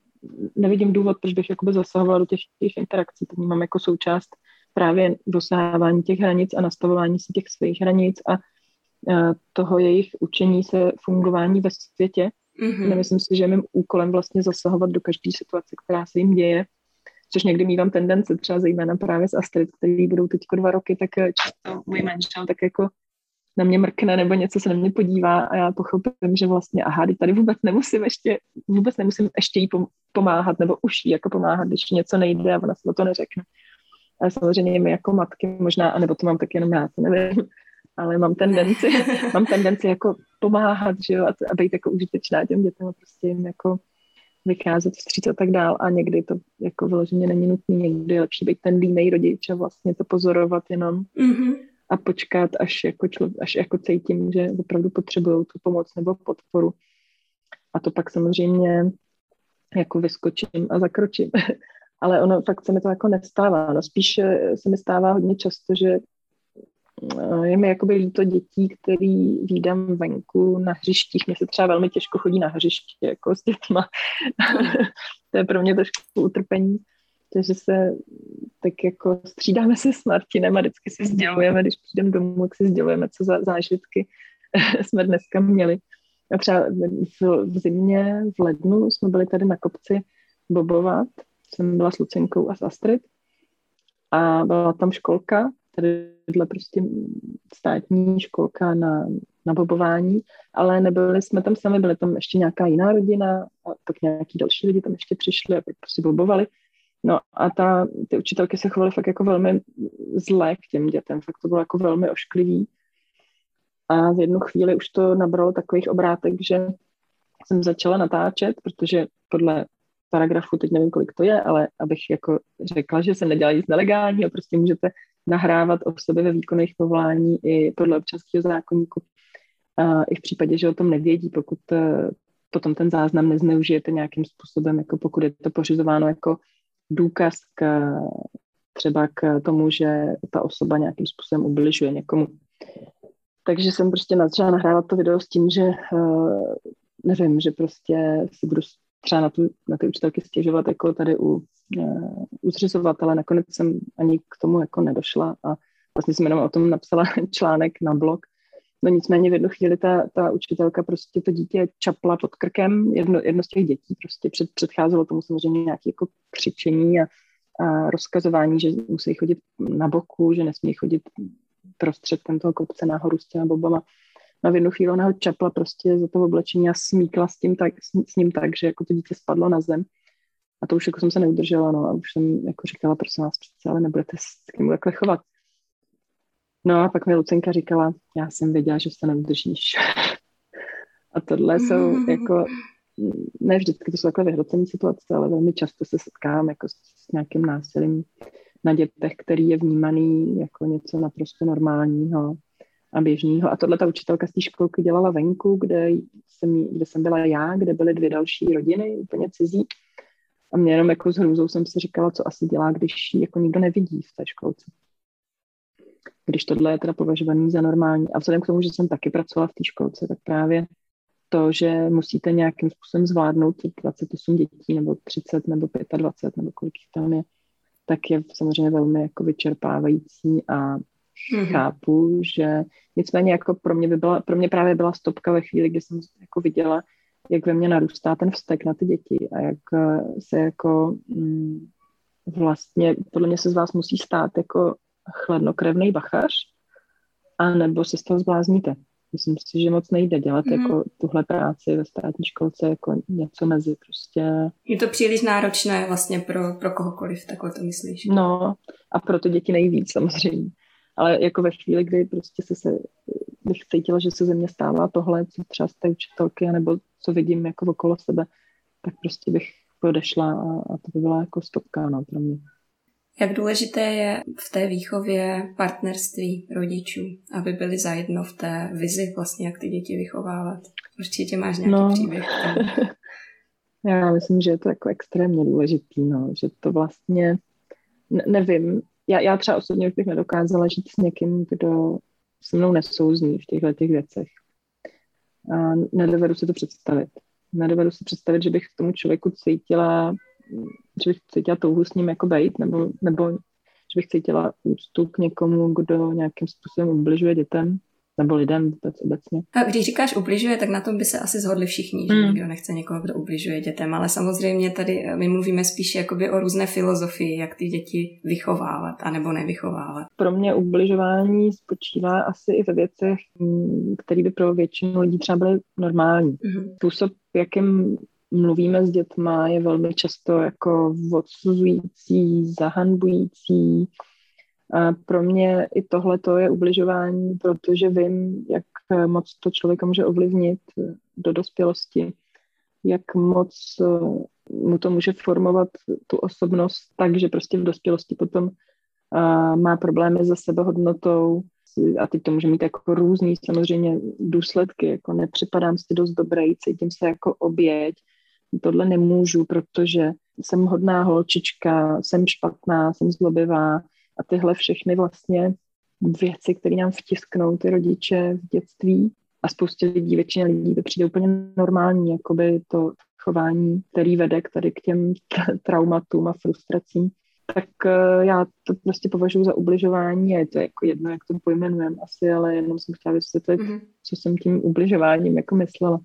nevidím důvod, proč bych jakoby zasahovala do těch, těch interakcí. To mám jako součást právě dosahování těch hranic a nastavování si těch svých hranic a uh, toho jejich učení se fungování ve světě. Mm-hmm. Nemyslím si, že je mým úkolem vlastně zasahovat do každé situace, která se jim děje, což někdy mívám tendence, třeba zejména právě z Astrid, který budou teď dva roky, tak často můj manžel tak jako na mě mrkne nebo něco se na mě podívá a já pochopím, že vlastně aha, tady vůbec nemusím ještě, vůbec nemusím ještě jí pomáhat nebo už jí jako pomáhat, když něco nejde a ona se to neřekne. Ale samozřejmě my jako matky možná, anebo to mám tak jenom já, to nevím, ale mám tendenci, mám tendenci jako pomáhat, že jo, a být jako užitečná těm dětem a prostě jim jako vykázat vstříc a tak dál a někdy to jako vyloženě není nutné, někdy je lepší být ten línej rodič a vlastně to pozorovat jenom. Mm-hmm. A počkat, až jako, člo, až jako cítím, že opravdu potřebují tu pomoc nebo podporu. A to pak samozřejmě jako vyskočím a zakročím. Ale ono fakt se mi to jako nestává. No spíš se mi stává hodně často, že je mi jakoby líto dětí, který vídám venku na hřištích. Mně se třeba velmi těžko chodí na hřiště jako s dětma. To je pro mě trošku utrpení. Takže se tak jako střídáme se s Martinem a vždycky si sdělujeme, když přijdeme domů, tak si sdělujeme, co za zážitky jsme dneska měli. A třeba v zimě, v lednu jsme byli tady na kopci bobovat, jsem byla s Lucinkou a s Astrid a byla tam školka, tady byla prostě státní školka na, na bobování, ale nebyli jsme tam sami, byly tam ještě nějaká jiná rodina a pak nějaký další lidi tam ještě přišli a prostě bobovali. No a ta, ty učitelky se chovaly fakt jako velmi zlé k těm dětem, fakt to bylo jako velmi ošklivý. A v jednu chvíli už to nabralo takových obrátek, že jsem začala natáčet, protože podle paragrafu, teď nevím, kolik to je, ale abych jako řekla, že se nedělá nic nelegálního, prostě můžete nahrávat osoby ve výkonných povolání i podle občanského zákoníku, a i v případě, že o tom nevědí, pokud potom ten záznam nezneužijete nějakým způsobem, jako pokud je to pořizováno jako důkaz k, třeba k tomu, že ta osoba nějakým způsobem ubližuje někomu. Takže jsem prostě začala nahrávat to video s tím, že nevím, že prostě si budu třeba na, tu, na ty učitelky stěžovat jako tady u, u zřizovatele. Nakonec jsem ani k tomu jako nedošla a vlastně jsem jenom o tom napsala článek na blog. No nicméně v jednu chvíli ta, ta učitelka prostě to dítě čapla pod krkem, jedno, jedno z těch dětí prostě před, předcházelo tomu samozřejmě nějaké jako křičení a, a rozkazování, že musí chodit na boku, že nesmí chodit prostředkem toho kopce nahoru s těma bobama. No v jednu chvíli ona ho čapla prostě za to oblečení a smíkla s, tím tak, s, s ním tak, že jako to dítě spadlo na zem. A to už jako jsem se neudržela, no a už jsem jako říkala, prosím vás přece, ale nebudete s tím takhle chovat. No a pak mi Lucinka říkala, já jsem věděla, že se nevydržíš. A tohle jsou jako, ne vždycky to jsou takové vyhrocené situace, ale velmi často se setkám jako s, s nějakým násilím na dětech, který je vnímaný jako něco naprosto normálního a běžného. A tohle ta učitelka z té školky dělala venku, kde jsem, kde jsem byla já, kde byly dvě další rodiny, úplně cizí. A mě jenom jako s hrůzou jsem si říkala, co asi dělá, když jako nikdo nevidí v té školce. Když tohle je teda považovaný za normální. A vzhledem k tomu, že jsem taky pracovala v té školce, tak právě to, že musíte nějakým způsobem zvládnout dvacet osm dětí, nebo třicet, nebo dvacet pět, nebo kolik tam je, tak je samozřejmě velmi jako vyčerpávající a chápu, že nicméně jako pro mě by byla, pro mě právě byla stopka ve chvíli, kdy jsem jako viděla, jak ve mně narůstá ten vztek na ty děti a jak se jako... Mm, vlastně podle mě se z vás musí stát jako chladnokrevný bachař, anebo se z toho zblázníte. Myslím si, že moc nejde dělat mm. jako tuhle práci ve státní školce jako něco mezi prostě. Je to příliš náročné vlastně pro, pro kohokoliv, takhle to myslíš. No a pro ty děti nejvíc samozřejmě. Ale jako ve chvíli, kdy prostě se, se bych cítila, že se ze mě stává tohle, co třeba z té učitelky, nebo co vidím jako okolo sebe, tak prostě bych odešla a, a to by byla jako stopka, no, pro mě. Jak důležité je v té výchově partnerství rodičů, aby byli zajedno v té vizi vlastně, jak ty děti vychovávat? Určitě máš nějaký no. příběh. Já myslím, že je to jako extrémně důležitý, no, že to vlastně, ne- nevím, já, já třeba osobně už bych nedokázala žít s někým, kdo se mnou nesouzní v těchto těch věcech. A nedovedu si to představit. Nedovedu si představit, že bych k tomu člověku cítila... že bych cítila touhu s ním jako bejt, nebo, nebo že bych cítila úctu k někomu, kdo nějakým způsobem ubližuje dětem, nebo lidem vůbec obecně. A když říkáš ubližuje, tak na tom by se asi shodli všichni, že mm. někdo nechce někoho, kdo ubližuje dětem, ale samozřejmě tady my mluvíme spíš jakoby o různé filozofii, jak ty děti vychovávat, anebo nevychovávat. Pro mě ubližování spočívá asi i ve věcech, které by pro většinu lidí třeba byly normální. Mm. Způsob, jakým mluvíme s dětma, je velmi často jako odsuzující, zahanbující. A pro mě i tohle to je ubližování, protože vím, jak moc to člověka může ovlivnit do dospělosti, jak moc mu to může formovat tu osobnost, takže prostě v dospělosti potom má problémy se sebehodnotou. A teď to může mít jako různý samozřejmě důsledky, jako nepřipadám si dost dobrý, cítím se jako oběť. Tohle nemůžu, protože jsem hodná holčička, jsem špatná, jsem zlobivá a tyhle všechny vlastně věci, které nám vtisknou ty rodiče v dětství a spoustě lidí, většině lidí to přijde úplně normální, jakoby to chování, který vede k tady k těm t- traumatům a frustracím, tak já to prostě považuji za ubližování a je to jako jedno, jak to pojmenujeme asi, ale jenom jsem chtěla vysvětlit, mm-hmm. co jsem tím ubližováním jako myslela.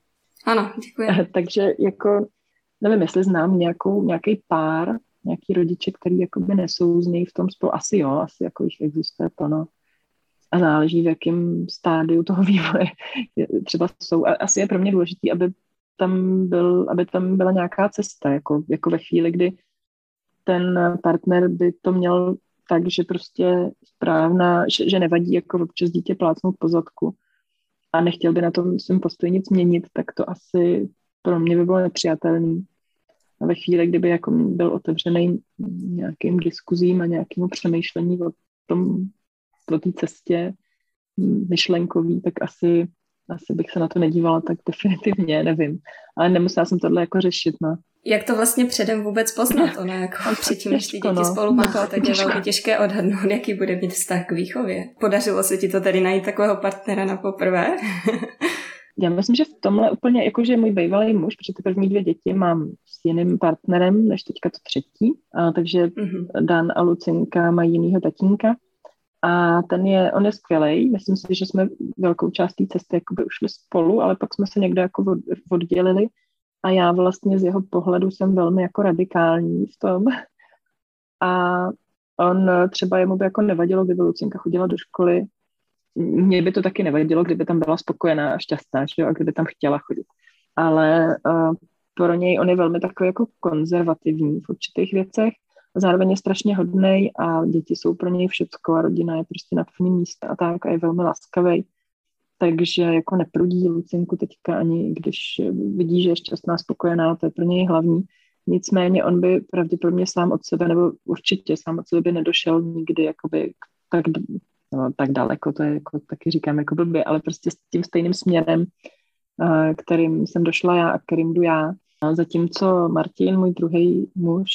Ano, děkuji. Takže jako, nevím, jestli znám nějakou, nějaký pár, nějaký rodiče, který jakoby nesouznějí v tom spolu. Asi jo, asi jako jich existuje plno. A záleží, v jakém stádiu toho vývoje třeba jsou. A asi je pro mě důležitý, aby tam, byl, aby tam byla nějaká cesta, jako, jako ve chvíli, kdy ten partner by to měl tak, že prostě správná, že, že nevadí, jako občas dítě plácnout po zadku, a nechtěl by na tom svým postoji nic měnit, tak to asi pro mě by bylo nepřijatelný. A ve chvíli, kdyby jako byl otevřený nějakým diskuzím a nějakému přemýšlení o tom, o té cestě myšlenkový, tak asi, asi bych se na to nedívala tak definitivně, nevím. Ale nemusela jsem tohle jako řešit, no. Jak to vlastně předem vůbec poznat, ono jako předtím, než ty děti no. spolu máte, tak je velmi těžké odhadnout, jaký bude mít vztah k výchově. Podařilo se ti to tady najít takového partnera na poprvé? Já myslím, že v tomhle úplně, jakože můj bývalý muž, protože ty první dvě děti mám s jiným partnerem, než teďka to třetí, a takže mm-hmm. Dan a Lucinka mají jinýho tatínka a ten je, on je skvělej, myslím si, že jsme velkou část té cesty jakoby ušli spolu, ale pak jsme se někde jako od, oddělili. A já vlastně z jeho pohledu jsem velmi jako radikální v tom. A on třeba jemu by jako nevadilo, kdyby Lucinka chodila do školy. Mně by to taky nevadilo, kdyby tam byla spokojená a šťastná, že jo, a kdyby tam chtěla chodit. Ale uh, pro něj on je velmi takový jako konzervativní v určitých věcech. Zároveň je strašně hodnej a děti jsou pro něj všecko a rodina je prostě na prvním místě a tak a je velmi laskavý. Takže jako neprudí Lucinku teďka ani, když vidí, že je šťastná, spokojená, to je pro něj hlavní. Nicméně on by pravděpodobně sám od sebe, nebo určitě sám od sebe by nedošel nikdy jakoby tak, no, tak daleko, to je jako taky říkám jako blbě, ale prostě s tím stejným směrem, kterým jsem došla já a kterým jdu já. Zatímco Martin, můj druhý muž,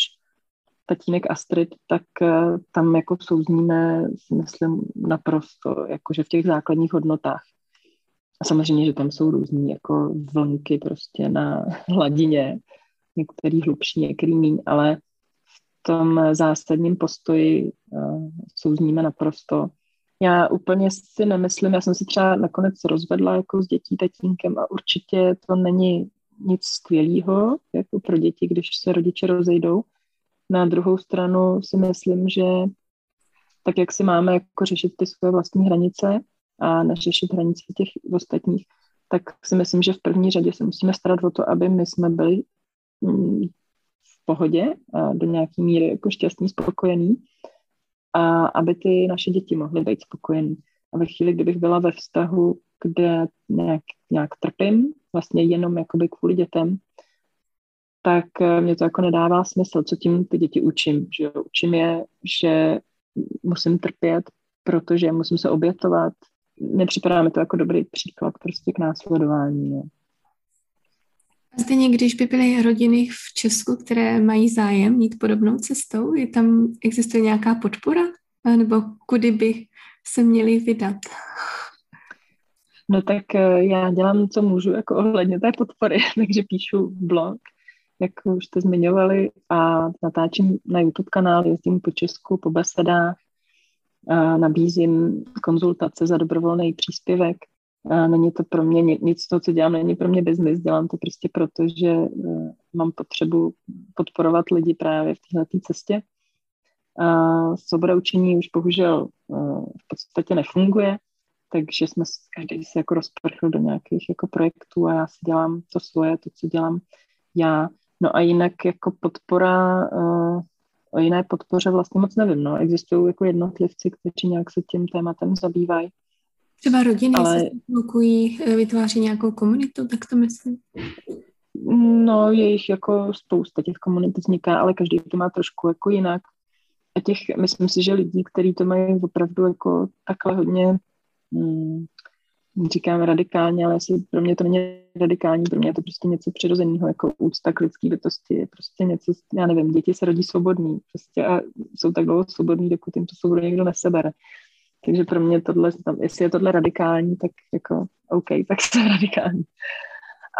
tatínek Astrid, tak tam jako souzníme, si myslím, naprosto, jakože v těch základních hodnotách. A samozřejmě, že tam jsou různý jako vlnky prostě na hladině, některý hlubší, některý míň, ale v tom zásadním postoji uh, souzníme naprosto. Já úplně si nemyslím, já jsem si třeba nakonec rozvedla jako s dětí tatínkem a určitě to není nic skvělýho jako pro děti, když se rodiče rozejdou. Na druhou stranu si myslím, že tak, jak si máme jako řešit ty svoje vlastní hranice a neřešit hranice těch ostatních, tak si myslím, že v první řadě se musíme starat o to, aby my jsme byli v pohodě a do nějaké míry jako šťastní, spokojení a aby ty naše děti mohly být spokojení. A ve chvíli, kdybych byla ve vztahu, kde nějak, nějak trpím, vlastně jenom jakoby kvůli dětem, tak mě to jako nedává smysl, co tím ty děti učím. Že učím je, že musím trpět, protože musím se obětovat. Nepřipadá mi to jako dobrý příklad prostě k následování. Ne? A stejně, když by byly rodiny v Česku, které mají zájem jít podobnou cestou, je tam, existuje nějaká podpora? Nebo kudy by se měli vydat? No tak já dělám, co můžu, jako ohledně té podpory, takže píšu blog, jak už jste zmiňovali, a natáčím na YouTube kanál, jezdím po Česku, po besedách, a nabízím konzultace za dobrovolný příspěvek. A není to pro mě, nic z toho, co dělám, není pro mě biznis, dělám to prostě proto, že mám potřebu podporovat lidi právě v této cestě. A svoboda učení už bohužel v podstatě nefunguje, takže jsme každý se jako rozprchl do nějakých jako projektů a já si dělám to svoje, to, co dělám já. No a jinak jako podpora, o jiné podpoře vlastně moc nevím, no. Existují jako jednotlivci, kteří nějak se tím tématem zabývají. Třeba rodiny ale... se blokují, vytváří nějakou komunitu, tak to myslím. No, jejich jako spousta těch komunit vzniká, ale každý to má trošku jako jinak. A těch, myslím si, že lidí, kteří to mají opravdu jako takhle hodně, hmm, říkám radikálně, ale jestli pro mě to není radikální, pro mě je to prostě něco přirozeného, jako úcta k lidské bytosti, prostě něco, já nevím, děti se rodí svobodní, prostě a jsou tak dlouho svobodní, dokud jim to svobodu někdo nesebere. Takže pro mě tohle, jestli je tohle radikální, tak jako OK, tak to je radikální.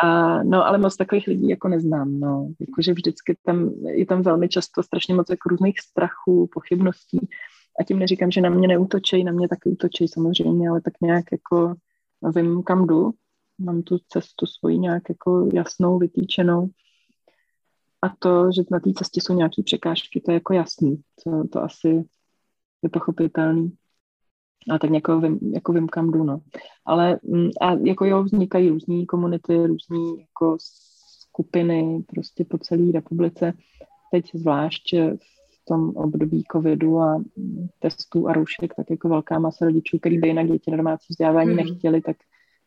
A, no, ale moc takových lidí jako neznám, no. Jakože vždycky tam, je tam velmi často strašně moc jako různých strachů, pochybností a tím neříkám, že na mě neútočí, na mě taky útočí samozřejmě, ale tak nějak jako vím, kam jdu, mám tu cestu svoji nějak jako jasnou, vytýčenou a to, že na té cestě jsou nějaké překážky, to je jako jasný, to, to asi je pochopitelný. A tak někoho vím, jako vím, kam jdu, no. Ale a jako jo, vznikají různý komunity, různý jako skupiny prostě po celé republice. Teď zvlášť v tom období covidu a testů a roušek, tak jako velká masa rodičů, který by jinak děti na domácí vzdělávání hmm. nechtěli, tak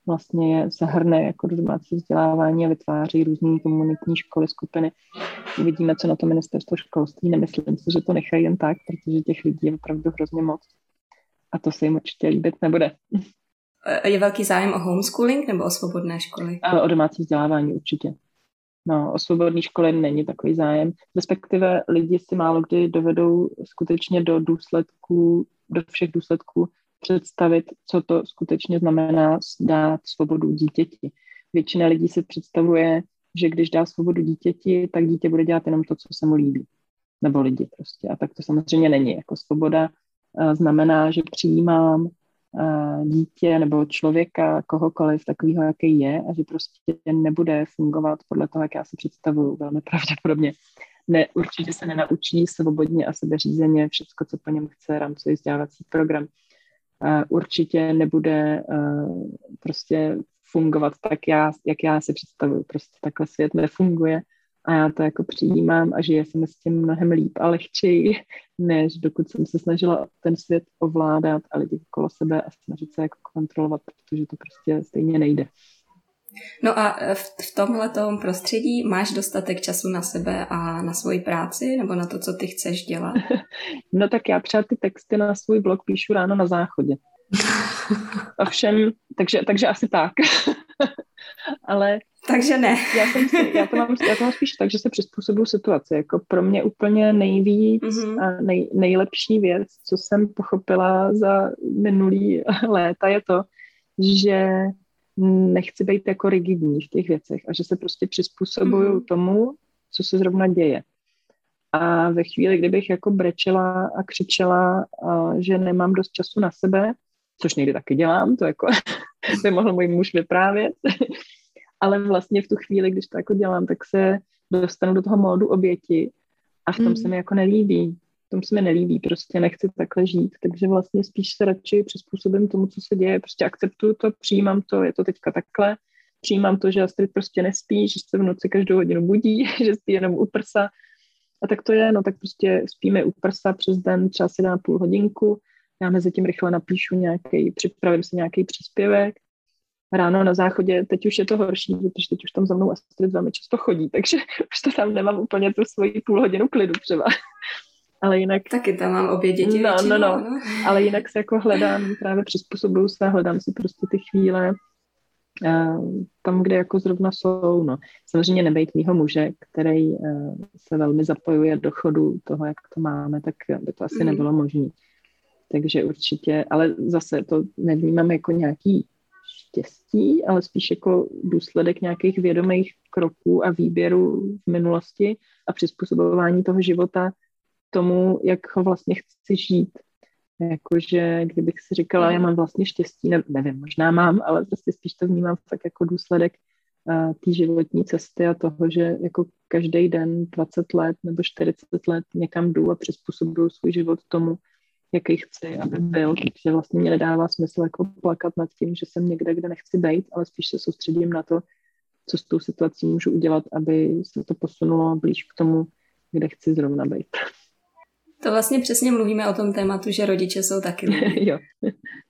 vlastně je zahrne jako do domácí vzdělávání a vytváří různý komunitní školy, skupiny. Uvidíme, co na to ministerstvo školství. Nemyslím si, že to nechají jen tak, protože těch lidí je opravdu hrozně moc. A to se jim určitě líbit nebude. Je velký zájem o homeschooling nebo o svobodné školy? A o domácí vzdělávání určitě. No, o svobodné škole není takový zájem. Respektive lidi si málo kdy dovedou skutečně do důsledků, do všech důsledků představit, co to skutečně znamená dát svobodu dítěti. Většina lidí si představuje, že když dá svobodu dítěti, tak dítě bude dělat jenom to, co se mu líbí. Nebo lidi prostě. A tak to samozřejmě není. Jako svoboda znamená, že přijímám dítě nebo člověka, kohokoliv takového, jaký je a že prostě nebude fungovat podle toho, jak já si představuju, velmi pravděpodobně. Ne, určitě se nenaučí svobodně a sebeřízeně všechno, co po něm chce rámcový vzdělávací program. Určitě nebude prostě fungovat tak, já, jak já si představuju. Prostě takhle svět nefunguje. A já to jako přijímám a žije se mi s tím mnohem líp a lehčeji, než dokud jsem se snažila ten svět ovládat a lidi okolo sebe a snažit se jako kontrolovat, protože to prostě stejně nejde. No a v tomhletom prostředí máš dostatek času na sebe a na svoji práci nebo na to, co ty chceš dělat? No tak já třeba ty texty na svůj blog píšu ráno na záchodě. Ovšem, takže, takže asi tak. Ale takže ne. Já, jsem si, já, to mám, já to mám spíš tak, že se přizpůsobuju situaci. Jako pro mě úplně nejvíc mm-hmm. a nej, nejlepší věc, co jsem pochopila za minulý léta, je to, že nechci být jako rigidní v těch věcech a že se prostě přizpůsobuju mm-hmm. tomu, co se zrovna děje. A ve chvíli, kdybych jako brečela a křičela, a že nemám dost času na sebe, což někdy taky dělám, to jako to mohl můj muž vyprávět, ale vlastně v tu chvíli, když to jako dělám, tak se dostanu do toho módu oběti A v tom mm. se mi jako nelíbí. V tom se mi nelíbí, prostě nechci takhle žít. Takže vlastně spíš se radši přizpůsobím tomu, co se děje. Prostě akceptuju to, přijímám to, je to teďka takhle. Přijímám to, že Astrid prostě nespí, že se v noci každou hodinu budí, že spí jenom u prsa. A tak to je, no tak prostě spíme u prsa přes den, třeba si dá půl hodinku, já mezi tím rychle napíšu nějaký, připravím si nějaký příspěvek. Ráno na záchodě, teď už je to horší, protože teď už tam za mnou Astrid velmi často chodí, takže už to tam nemám úplně tu svoji půl hodinu klidu třeba. Ale jinak... Taky tam mám obě děti. No, většinou, no, no, no. Ale jinak se jako hledám, právě přizpůsobuju se, hledám si prostě ty chvíle tam, kde jako zrovna jsou. No. Samozřejmě nebejt mýho muže, který se velmi zapojuje do chodu toho, jak to máme, tak by to asi mm. nebylo možné. Takže určitě, ale zase to nevnímám jako nějaký štěstí, ale spíš jako důsledek nějakých vědomých kroků a výběru v minulosti a přizpůsobování toho života tomu, jak ho vlastně chci žít. Jakože kdybych si říkala, já mám vlastně štěstí, ne, nevím, možná mám, ale prostě spíš to vnímám tak jako důsledek uh, té životní cesty a toho, že jako každý den dvacet let nebo čtyřicet let někam jdu a přizpůsobuju svůj život tomu, jaký chci, aby byl. Takže vlastně mě nedává smysl jako plakat nad tím, že jsem někde, kde nechci být, ale spíš se soustředím na to, co s tou situací můžu udělat, aby se to posunulo blíž k tomu, kde chci zrovna být. To vlastně přesně mluvíme o tom tématu, že rodiče jsou taky lidi. Jo.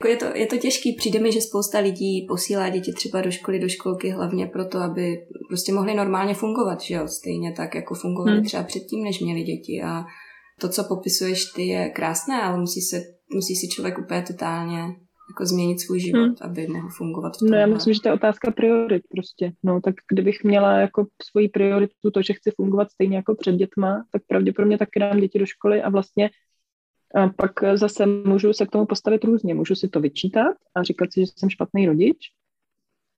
Je to, je to těžký. Přijde mi, že spousta lidí posílá děti třeba do školy, do školky hlavně proto, aby prostě mohli normálně fungovat, že jo? Stejně tak, jako fungovali hmm. třeba předtím, než měli děti. A to, co popisuješ ty, je krásné, ale musí, se, musí si člověk úplně totálně jako změnit svůj život, hmm. aby mohl fungovat v tom. No já myslím, že to je otázka priorit prostě. No tak kdybych měla jako svoji prioritu to, že chci fungovat stejně jako před dětma, tak pravděpodobně taky dám děti do školy a vlastně a pak zase můžu se k tomu postavit různě. Můžu si to vyčítat a říkat si, že jsem špatný rodič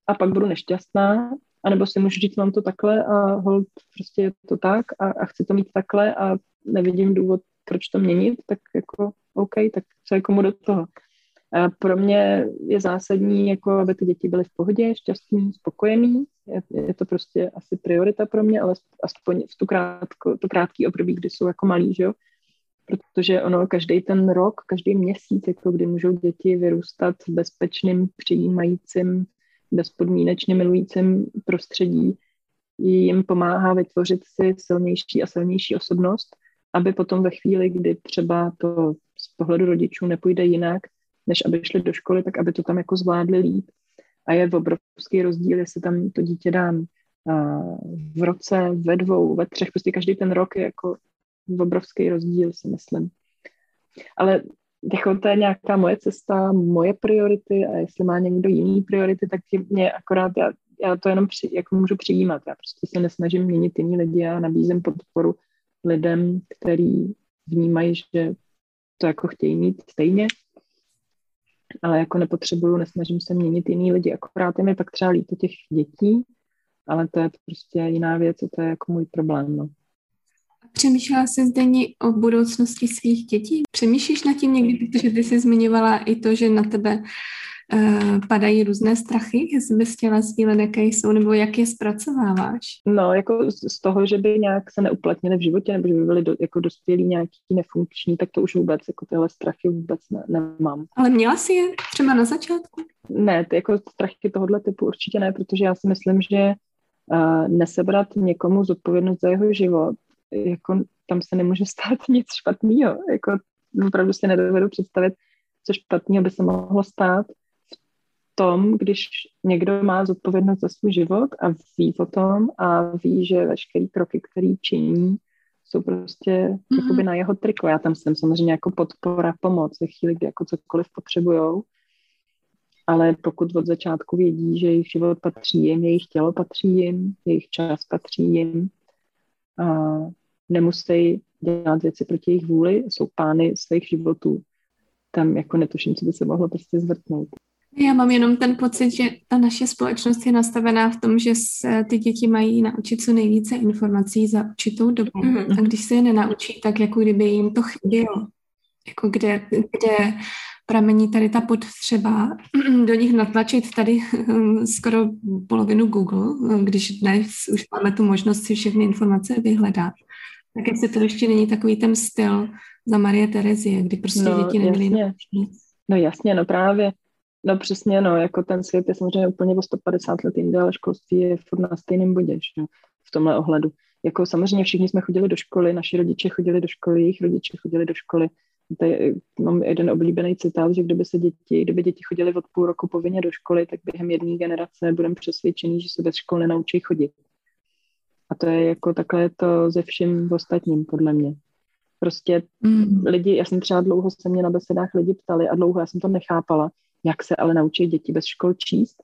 a pak budu nešťastná, anebo si můžu říct, mám to takhle a hold, prostě je to tak a, a chci to mít takhle a nevidím důvod, proč to měnit, tak jako OK, tak co je komu do toho. A pro mě je zásadní, jako aby ty děti byly v pohodě, šťastný, spokojený. Je, je to prostě asi priorita pro mě, ale aspoň v tu krátko, to krátký období, kdy jsou jako malí, že jo? Protože ono každý ten rok, každý měsíc, jako kdy můžou děti vyrůstat v bezpečným, přijímajícím, bezpodmínečně milujícím prostředí, jim pomáhá vytvořit si silnější a silnější osobnost, aby potom ve chvíli, kdy třeba to z pohledu rodičů nepůjde jinak, než aby šli do školy, tak aby to tam jako zvládli líp. A je obrovský rozdíl, jestli tam to dítě dám v roce, ve dvou, ve třech, prostě každý ten rok je jako obrovský rozdíl, si myslím. Ale jako to je nějaká moje cesta, moje priority a jestli má někdo jiný priority, tak mě akorát, já, já to jenom při, jako můžu přijímat. Já prostě se nesnažím měnit jiný lidi a nabízím podporu lidem, který vnímají, že to jako chtějí mít stejně, ale jako nepotřebuju, nesnažím se měnit jiný lidi, akorát jim je pak třeba líto těch dětí, ale to je prostě jiná věc a to je jako můj problém, no. Přemýšlela jsi, Zdeni, o budoucnosti svých dětí? Přemýšlíš nad tím někdy, protože ty jsi zmiňovala i to, že na tebe uh, padají různé strachy, jestli bys chtěla sdílet, jaké jsou, nebo jak je zpracováváš? No, jako z toho, že by nějak se neuplatnili v životě, nebo že by byli do, jako dospělí nějaký nefunkční, tak to už vůbec, jako tyhle strachy vůbec ne, nemám. Ale měla jsi je třeba na začátku? Ne, ty jako strachy tohohle typu určitě ne, protože já si myslím, že uh, nesebrat někomu zodpovědnost za jeho život, jako tam se nemůže stát nic špatného, jako opravdu si nedovedu představit, co špatného by se mohlo stát v tom, když někdo má zodpovědnost za svůj život a ví o tom a ví, že veškerý kroky, které činí, jsou prostě mm-hmm. jakoby na jeho triko. Já tam jsem samozřejmě jako podpora, pomoc ve chvíli, kdy jako cokoliv potřebujou, ale pokud od začátku vědí, že jejich život patří jim, jejich tělo patří jim, jejich čas patří jim, a nemusí dělat věci proti jejich vůli, jsou pány svých životů. Tam jako netuším, co by se mohlo prostě zvrtnout. Já mám jenom ten pocit, že ta naše společnost je nastavená v tom, že se ty děti mají naučit co nejvíce informací za určitou dobu. Mm-hmm. A když se je nenaučí, tak jako kdyby jim to chybělo. Jako kde, kde pramení tady ta potřeba do nich natlačit tady skoro polovinu Google, když dnes už máme tu možnost si všechny informace vyhledat. Tak jestli to ještě není takový ten styl za Marie Terezie, kdy prostě no, děti neměly na nic. No jasně, no právě. No přesně, no, jako ten svět je samozřejmě úplně o sto padesát let jinde, ale školství je furt na stejném bodě, že? V tomhle ohledu. Jako samozřejmě všichni jsme chodili do školy, naši rodiče chodili do školy, jejich rodiče chodili do školy. Tady mám jeden oblíbený citát, že kdyby se děti, kdyby děti chodili od půl roku povinně do školy, tak během jedné generace budeme přesvědčení, že se bez školy naučí chodit. A to je jako takhle to ze vším ostatním, podle mě. Prostě mm. lidi, já jsem třeba dlouho se mě na besedách lidi ptali a dlouho já jsem to nechápala, jak se ale naučí děti bez škol číst.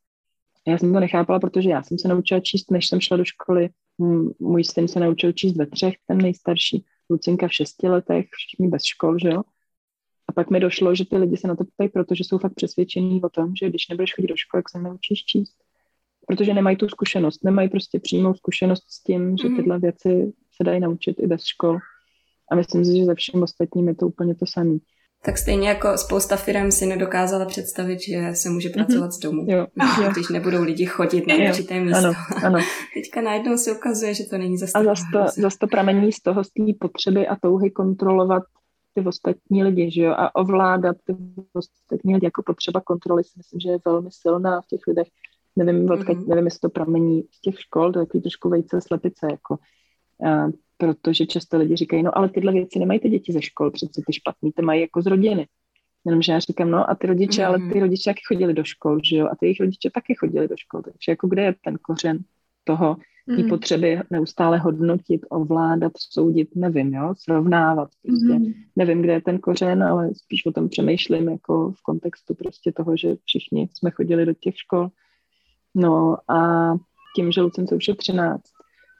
A já jsem to nechápala, protože já jsem se naučila číst, než jsem šla do školy. Můj syn se naučil číst ve třech, ten nejstarší. Lucinka v šesti letech, všichni bez škol, že jo. A pak mi došlo, že ty lidi se na to ptají, protože jsou fakt přesvědčení o tom, že když nebudeš chodit do školy, jak se naučíš číst. Protože nemají tu zkušenost, nemají prostě přímou zkušenost s tím, že tyhle věci se dají naučit i bez škol. A myslím si, že ze všem ostatním je to úplně to samé. Tak stejně jako spousta firem si nedokázala představit, že se může pracovat mm-hmm. z domu. Jo, jo. Když nebudou lidi chodit na určité místo. Ano, ano. Teďka najednou se ukazuje, že to není zase. A zase to, zas to pramení z toho, z té potřeby a touhy kontrolovat ty ostatní lidi, že jo? A ovládat ty ostatní lidi jako potřeba kontroly, si myslím, že je velmi silná v těch lidech. Nevím, odkud, mm-hmm. nevím, jestli to pramení z těch škol, to je takový trošku vejce slepice, jako... A, protože často lidi říkají, no ale tyhle věci nemají ty děti ze škol, přece ty špatný, ty mají jako z rodiny. Jenomže já říkám, no a ty rodiče, mm. ale ty rodiče taky chodili do škol, že jo, a ty jejich rodiče taky chodili do škol, takže jako kde je ten kořen toho, té mm. potřeby neustále hodnotit, ovládat, soudit, nevím, jo, srovnávat prostě. Mm. Nevím, kde je ten kořen, ale spíš o tom přemýšlím jako v kontextu prostě toho, že všichni jsme chodili do těch škol. No a tím, že Lucence už je třináct,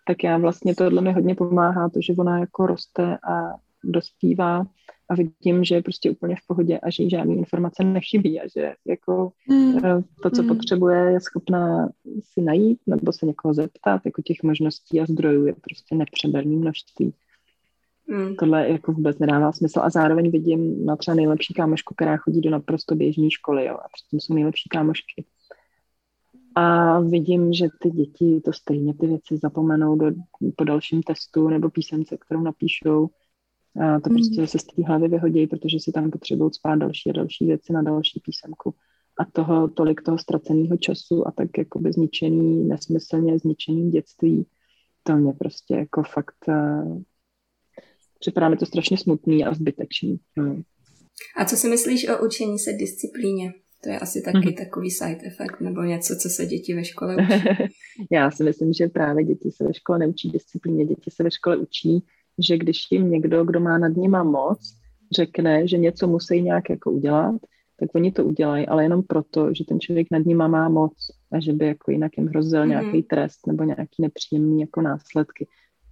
tak já vlastně tohle mi hodně pomáhá, to, že ona jako roste a dospívá a vidím, že je prostě úplně v pohodě a že jí žádný informace nechybí a že jako mm. to, co mm. potřebuje, je schopná si najít nebo se někoho zeptat, jako těch možností a zdrojů je prostě nepřeberný množství. Mm. Tohle jako vůbec nedává smysl a zároveň vidím na třeba nejlepší kámošku, která chodí do naprosto běžné školy, jo, a přitom jsou nejlepší kámošky. A vidím, že ty děti to stejně ty věci zapomenou do, po dalším testu nebo písemce, kterou napíšou. A to mm. prostě se z té hlavy vyhodí, protože si tam potřebují cpát další a další věci na další písemku. A toho tolik toho ztraceného času a tak jakoby zničený, nesmyslně zničený dětství, to mě prostě jako fakt uh, připadá mi to strašně smutný a zbytečný. Mm. A co si myslíš o učení se disciplíně? To je asi taky hmm. takový side effect nebo něco, co se děti ve škole učí. Já si myslím, že právě děti se ve škole neučí disciplíně. Děti se ve škole učí, že když jim někdo, kdo má nad nima moc, řekne, že něco musí nějak jako udělat, tak oni to udělají, ale jenom proto, že ten člověk nad nima má moc a že by jako jinak jim hrozil hmm. nějaký trest nebo nějaký nepříjemný jako následky,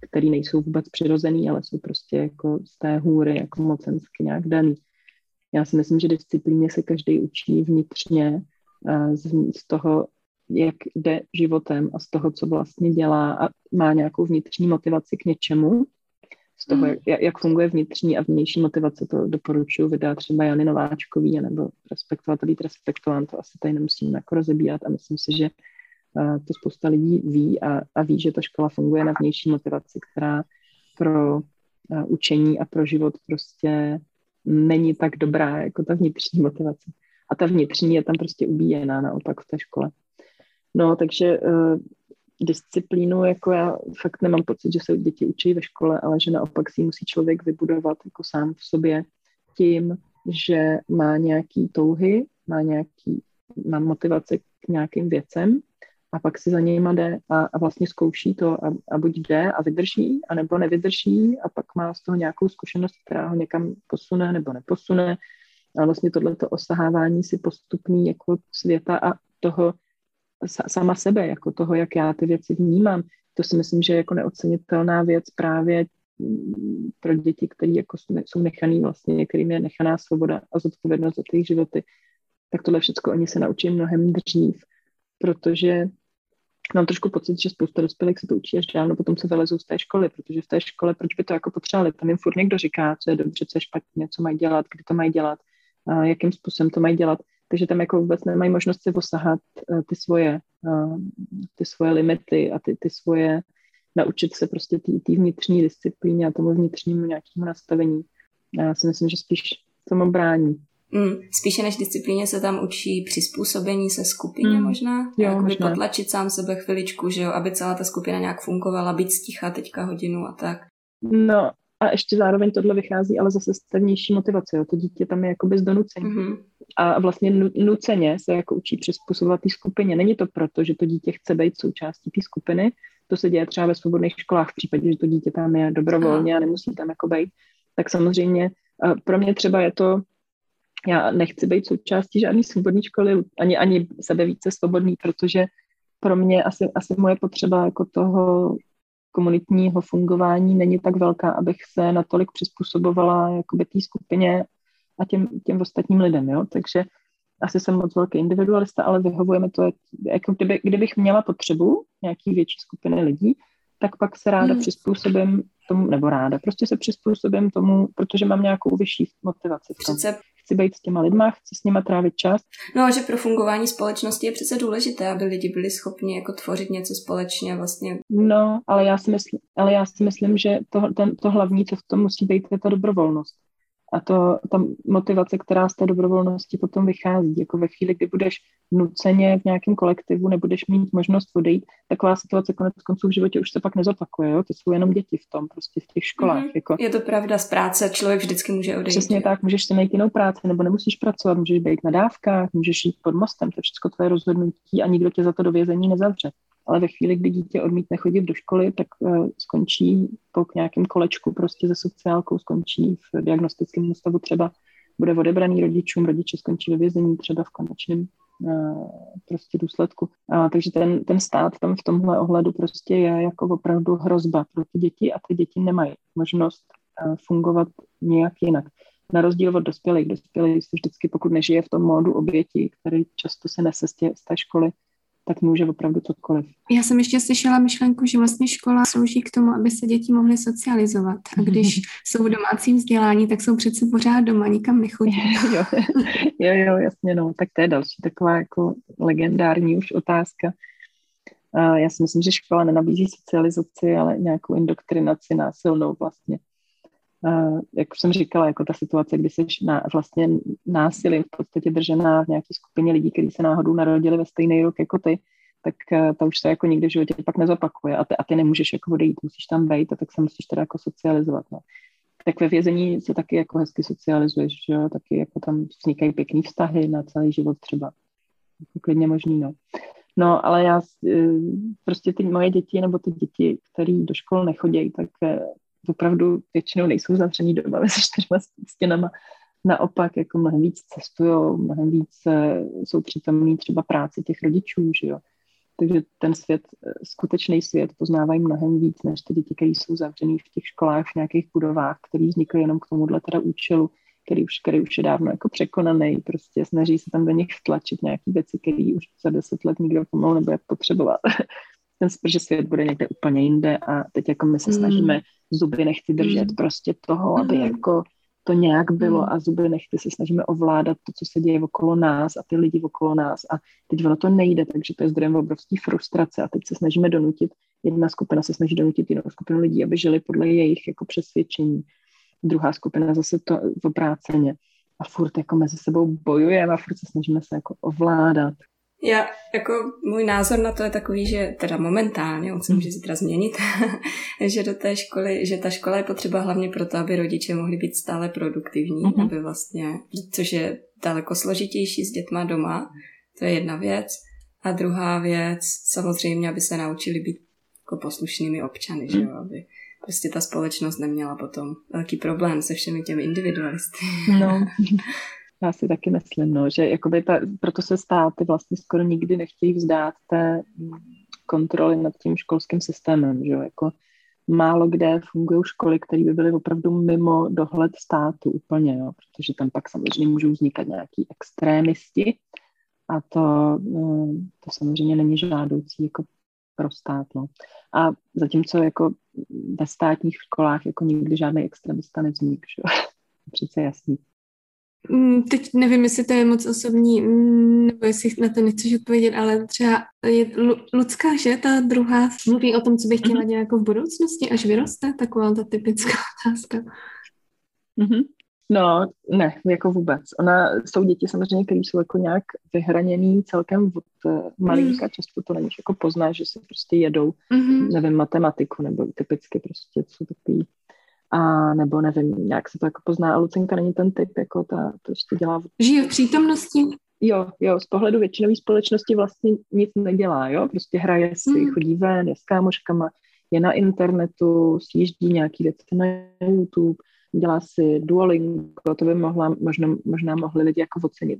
které nejsou vůbec přirozený, ale jsou prostě jako z té hůry jako mocensky nějak daný. Já si myslím, že disciplíně se každý učí vnitřně z toho, jak jde životem a z toho, co vlastně dělá a má nějakou vnitřní motivaci k něčemu. Z toho, mm. jak, jak funguje vnitřní a vnější motivace, to doporučuji videa třeba Jany Nováčkový nebo respektovat a být respektován, to asi tady nemusím jako rozebírat a myslím si, že to spousta lidí ví a, a ví, že ta škola funguje na vnější motivaci, která pro učení a pro život prostě není tak dobrá jako ta vnitřní motivace. A ta vnitřní je tam prostě ubíjená naopak v té škole. No, takže uh, disciplínu, jako já fakt nemám pocit, že se děti učí ve škole, ale že naopak si musí člověk vybudovat jako sám v sobě tím, že má nějaký touhy, má nějaký, má motivace k nějakým věcem a pak si za nějma jde a, a vlastně zkouší to a, a buď jde a vydrží, anebo nevydrží a pak má z toho nějakou zkušenost, která ho někam posune nebo neposune. A vlastně tohleto osahávání si postupný jako světa a toho sa, sama sebe, jako toho, jak já ty věci vnímám, to si myslím, že je jako neocenitelná věc právě pro děti, které jako jsou nechaný vlastně, kterým je nechaná svoboda a zodpovědnost za jejich životy. Tak tohle všecko oni se naučí mnohem dřív, protože mám trošku pocit, že spousta dospělých se to učí až dávno, potom se vylezou z té školy, protože v té škole, proč by to jako potřebovali, tam jim furt někdo říká, co je dobře, co je špatně, co mají dělat, kdy to mají dělat, jakým způsobem to mají dělat, takže tam jako vůbec nemají možnost si osahat ty svoje, ty svoje limity a ty, ty svoje naučit se prostě té vnitřní disciplíně a tomu vnitřnímu nějakému nastavení. Já si myslím, že spíš tomu brání. Mm, spíše než disciplíně se tam učí přizpůsobení se skupině mm. možná. Jo, jakoby možná. Potlačit sám sebe chviličku, že jo, aby celá ta skupina nějak fungovala, být sticha teďka hodinu a tak. No a ještě zároveň tohle vychází, ale zase z pevnější motivace. Jo. To dítě tam je jakoby z donucení. Mm-hmm. A vlastně nuceně se jako učí přizpůsobovat té skupině. Není to proto, že to dítě chce být součástí té skupiny. To se děje třeba ve svobodných školách v případě, že to dítě tam je dobrovolně a nemusí tam jako být. Tak samozřejmě pro mě třeba je to, já nechci být součástí žádný svobodný školy, ani, ani sebe více svobodný, protože pro mě asi, asi moje potřeba jako toho komunitního fungování není tak velká, abych se natolik přizpůsobovala jakoby té skupině a těm, těm ostatním lidem, jo. Takže asi jsem moc velký individualista, ale vyhovujeme to, jako kdyby, kdybych měla potřebu nějaký větší skupiny lidí, tak pak se ráda hmm. přizpůsobím tomu, nebo ráda, prostě se přizpůsobím tomu, protože mám nějakou vyšší motivaci. Přece... Chci být s těma lidma, chci s nima trávit čas. No a že pro fungování společnosti je přece důležité, aby lidi byli schopni jako tvořit něco společně vlastně. No, ale já si myslím, ale já si myslím, že to, ten, to hlavní, co v tom musí být, je ta dobrovolnost. A to, ta motivace, která z té dobrovolnosti potom vychází. Jako ve chvíli, kdy budeš nuceně v nějakém kolektivu, nebudeš mít možnost odejít, taková situace konec konců v životě už se pak nezopakuje. Jo? To jsou jenom děti v tom, prostě v těch školách. Mm-hmm. Jako. Je to pravda, z práce člověk vždycky může odejít. Přesně tak, můžeš si najít jinou práci, nebo nemusíš pracovat, můžeš být na dávkách, můžeš jít pod mostem, to je všechno tvoje rozhodnutí a nikdo tě za to do vězení nezavře. Ale ve chvíli, kdy dítě odmítne chodit do školy, tak uh, skončí po nějakém kolečku prostě se sociálkou, skončí v diagnostickém ústavu třeba, bude odebraný rodičům, rodiče skončí ve vězení třeba v konečném uh, prostě důsledku. Uh, takže ten, ten stát tam v tomhle ohledu prostě je jako opravdu hrozba pro ty děti a ty děti nemají možnost uh, fungovat nějak jinak. Na rozdíl od dospělých, dospělí se vždycky, pokud nežije v tom módu oběti, který často se nese z, tě, z té školy, tak může opravdu cokoliv. Já jsem ještě slyšela myšlenku, že vlastně škola slouží k tomu, aby se děti mohly socializovat. A když jsou v domácím vzdělání, tak jsou přece pořád doma, nikam nechodí. Jo, jo, jo, jasně, no. Tak to je další taková jako legendární už otázka. Já si myslím, že škola nenabízí socializaci, ale nějakou indoktrinaci násilnou vlastně. Jak už jsem říkala, jako ta situace, kdy jsi na, vlastně násilím v podstatě držená v nějaké skupině lidí, kteří se náhodou narodili ve stejný rok jako ty, tak ta už se jako nikdy v životě pak nezopakuje a ty, a ty nemůžeš jako odejít, musíš tam vejít a tak se musíš teda jako socializovat. No. Tak ve vězení se taky jako hezky socializuješ, že jo, taky jako tam vznikají pěkný vztahy na celý život třeba. Jako klidně možný, no. No, ale já prostě ty moje děti nebo ty děti, které do škol nechodějí, tak opravdu většinou nejsou zavřený doma mezi čtyřma stěnama. Naopak, jako mnohem víc cestujou, mnohem víc jsou přítomní třeba práci těch rodičů, že jo. Takže ten svět, skutečný svět poznávají mnohem víc, než ty děti, které jsou zavřený v těch školách, v nějakých budovách, které vznikly jenom k tomuhle teda účelu, který už, který už je dávno jako překonaný, prostě snaží se tam do nich vtlačit nějaký věci, které už za deset let nikdo pomalu nebude potřebovat. Ten sprže svět bude někde úplně jinde a teď jako my se snažíme, zuby nechci držet mm. prostě toho, aby mm. jako to nějak bylo a zuby nechci se snažíme ovládat to, co se děje okolo nás a ty lidi okolo nás a teď ono to nejde, takže to je zdrojem obrovský frustrace a teď se snažíme donutit, jedna skupina se snaží donutit jinou skupinu lidí, aby žili podle jejich jako přesvědčení, druhá skupina zase to v obráceně a furt jako mezi sebou bojujeme a furt se snažíme se jako ovládat. Já, jako můj názor na to je takový, že teda momentálně, on se může zítra změnit, že do té školy, že ta škola je potřeba hlavně proto, aby rodiče mohli být stále produktivní, mm-hmm. aby vlastně, což je daleko složitější s dětma doma, to je jedna věc. A druhá věc, samozřejmě, aby se naučili být jako poslušnými občany, mm-hmm. že jo, aby prostě ta společnost neměla potom velký problém se všemi těmi individualisty. No. Já si taky myslím, no, že jakoby ta, proto se státy vlastně skoro nikdy nechtějí vzdát té kontroly nad tím školským systémem, že jo, jako málo kde fungují školy, které by byly opravdu mimo dohled státu úplně, jo, protože tam pak samozřejmě můžou vznikat nějaký extrémisti a to, to samozřejmě není žádoucí jako pro stát, no. A zatímco jako ve státních školách jako nikdy žádný extremista nevznik, že jo, přece jasný. Teď nevím, jestli to je moc osobní, nebo jestli na to nechceš odpovědět, ale třeba je Lucka, že ta druhá mluví o tom, co bych chtěla dělat jako v budoucnosti, až vyroste, taková ta typická otázka. Mm-hmm. No, ne, jako vůbec. Ona, jsou děti samozřejmě, které jsou jako nějak vyhraněný celkem od malinka, mm. často to na nich jako pozná, že se prostě jedou, mm-hmm. nevím, matematiku, nebo typicky prostě jsou takový, a nebo nevím, nějak se to jako pozná. A Lucinka není ten typ, jako ta prostě dělá... Žije v přítomnosti. Jo, jo, z pohledu většinové společnosti vlastně nic nedělá, jo, prostě hraje si, mm. chodí ven, je s kámoškama, je na internetu, sjíždí nějaký věci na YouTube, dělá si Duolingo, to by mohla, možná, možná mohli lidi jako ocenit.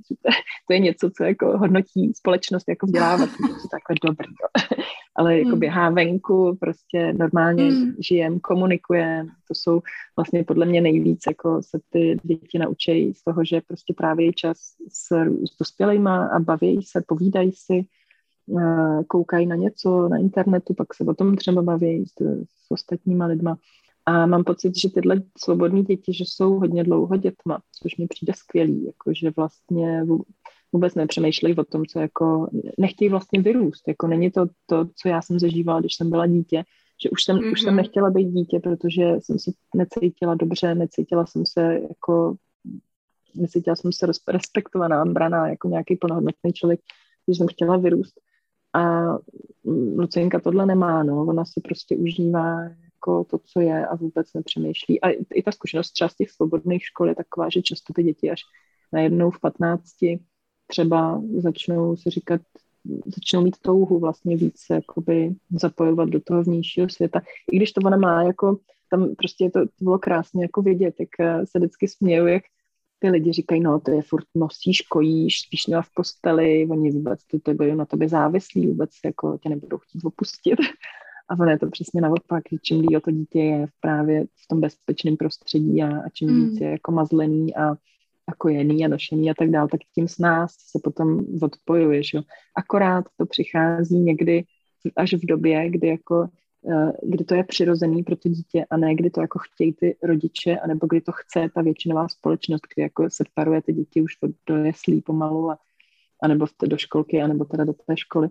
To je něco, co jako hodnotí společnost jako vzdělávat, to takhle dobrý. Jo. Ale jako běhá venku, prostě normálně mm. žijem, komunikuje. To jsou vlastně podle mě nejvíc, jako se ty děti naučí z toho, že prostě tráví čas s, s dospělejma a baví se, povídají si, koukají na něco na internetu, pak se o tom třeba baví s, s ostatníma lidma. A mám pocit, že tyhle svobodní děti, že jsou hodně dlouho dětma, což mi přijde skvělý, jakože vlastně vůbec nepřemýšlejí o tom, co jako nechtějí vlastně vyrůst, jako není to to, co já jsem zažívala, když jsem byla dítě, že už jsem, mm-hmm. už jsem nechtěla být dítě, protože jsem se necítila dobře, necítila jsem se jako, necítila jsem se respektovaná, braná jako nějaký plnohodnotný člověk, když jsem chtěla vyrůst. A Lucinka tohle nemá, no, ona si prostě užívá jako to, co je a vůbec nepřemýšlí. A i ta zkušenost třeba z těch svobodných škol je taková, že často ty děti až najednou v patnácti třeba začnou si říkat, začnou mít touhu vlastně víc jakoby zapojovat do toho vnějšího světa. I když to ona má, jako tam prostě to, to bylo krásně jako vidět, jak se vždycky směju, jak ty lidi říkají, no to je furt nosíš, kojíš, spíš měla v posteli, oni vůbec ty, ty byli na tobě závislí, vůbec jako tě nebudou chtít opustit. A ono je to přesně naopak, že čím díl to dítě je právě v tom bezpečném prostředí a, a čím mm. víc je jako mazlený a, a kojený a nošený a tak dál, tak tím s nás se potom odpojuješ. Jo. Akorát to přichází někdy až v době, kdy, jako, kdy to je přirozený pro to dítě a ne kdy to jako chtějí ty rodiče, anebo kdy to chce ta většinová společnost, kdy jako separuje ty děti už od, do jeslí pomalu a, anebo v té, do školky, anebo teda do té školy.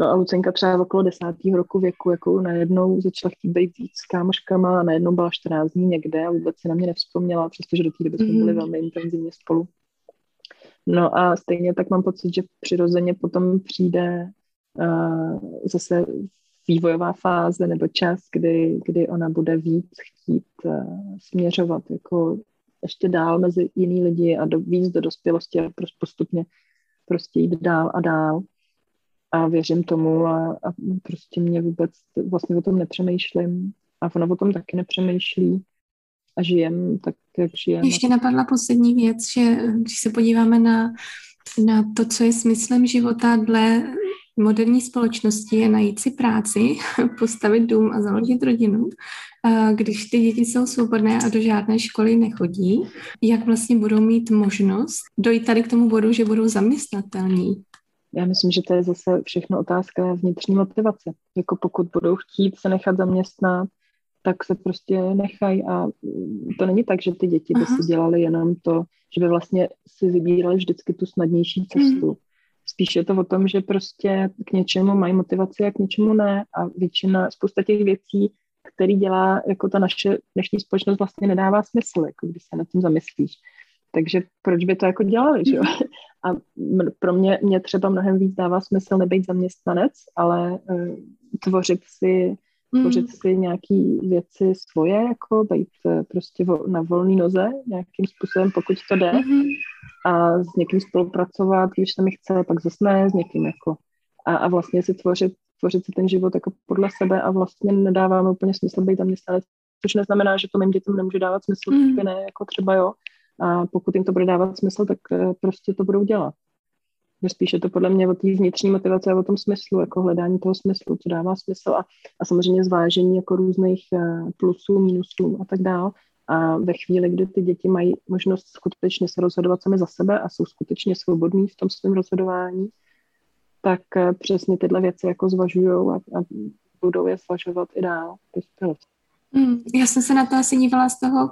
No a Lucinka třeba okolo desátého roku věku jako najednou začala chtít být víc s kámoškama a najednou byla čtrnáct dní někde a vůbec si na mě nevzpomněla, přestože do té doby jsme byli velmi intenzivně spolu. No a stejně tak mám pocit, že přirozeně potom přijde uh, zase vývojová fáze nebo čas, kdy, kdy ona bude víc chtít uh, směřovat jako ještě dál mezi jiný lidi a do, víc do dospělosti a postupně prostě jít dál a dál. A věřím tomu a, a prostě mě vůbec vlastně o tom nepřemýšlím a ona o tom taky nepřemýšlí a žijem tak, jak žijem. Ještě napadla poslední věc, že když se podíváme na, na to, co je smyslem života dle moderní společnosti, je najít si práci, postavit dům a založit rodinu. Když ty děti jsou svobodné a do žádné školy nechodí, jak vlastně budou mít možnost dojít tady k tomu bodu, že budou zaměstnatelní? Já myslím, že to je zase všechno otázka vnitřní motivace. Jako pokud budou chtít se nechat zaměstnat, tak se prostě nechají. A to není tak, že ty děti by Aha. si dělaly jenom to, že by vlastně si vybírali vždycky tu snadnější cestu. Mm. Spíš je to o tom, že prostě k něčemu mají motivaci a k něčemu ne. A většina, spousta těch věcí, které dělá jako ta naše dnešní společnost, vlastně nedává smysl, jako když se nad tím zamyslíš. Takže proč by to jako dělali, že jo? A pro mě, mě třeba mnohem víc dává smysl nebejt zaměstnanec, ale uh, tvořit si, mm. tvořit si nějaký věci svoje, jako být prostě vo, na volný noze nějakým způsobem, pokud to jde. Mm-hmm. A s někým spolupracovat, když se mi chce, pak zase ne, s někým jako. A, a vlastně si tvořit, tvořit si ten život jako podle sebe a vlastně nedává úplně smysl být zaměstnanec, což neznamená, že to mým dětem nemůže dávat smysl, mm. ne, jako třeba jo. A pokud jim to bude dávat smysl, tak prostě to budou dělat. Spíš je to podle mě o té vnitřní motivace a o tom smyslu, jako hledání toho smyslu, co dává smysl a, a samozřejmě zvážení jako různých plusů, minusů a tak dál. A ve chvíli, kdy ty děti mají možnost skutečně se rozhodovat sami za sebe a jsou skutečně svobodní v tom svém rozhodování, tak přesně tyhle věci jako zvažujou a, a budou je zvažovat i dál. Mm, já jsem se na to asi dívala z toho,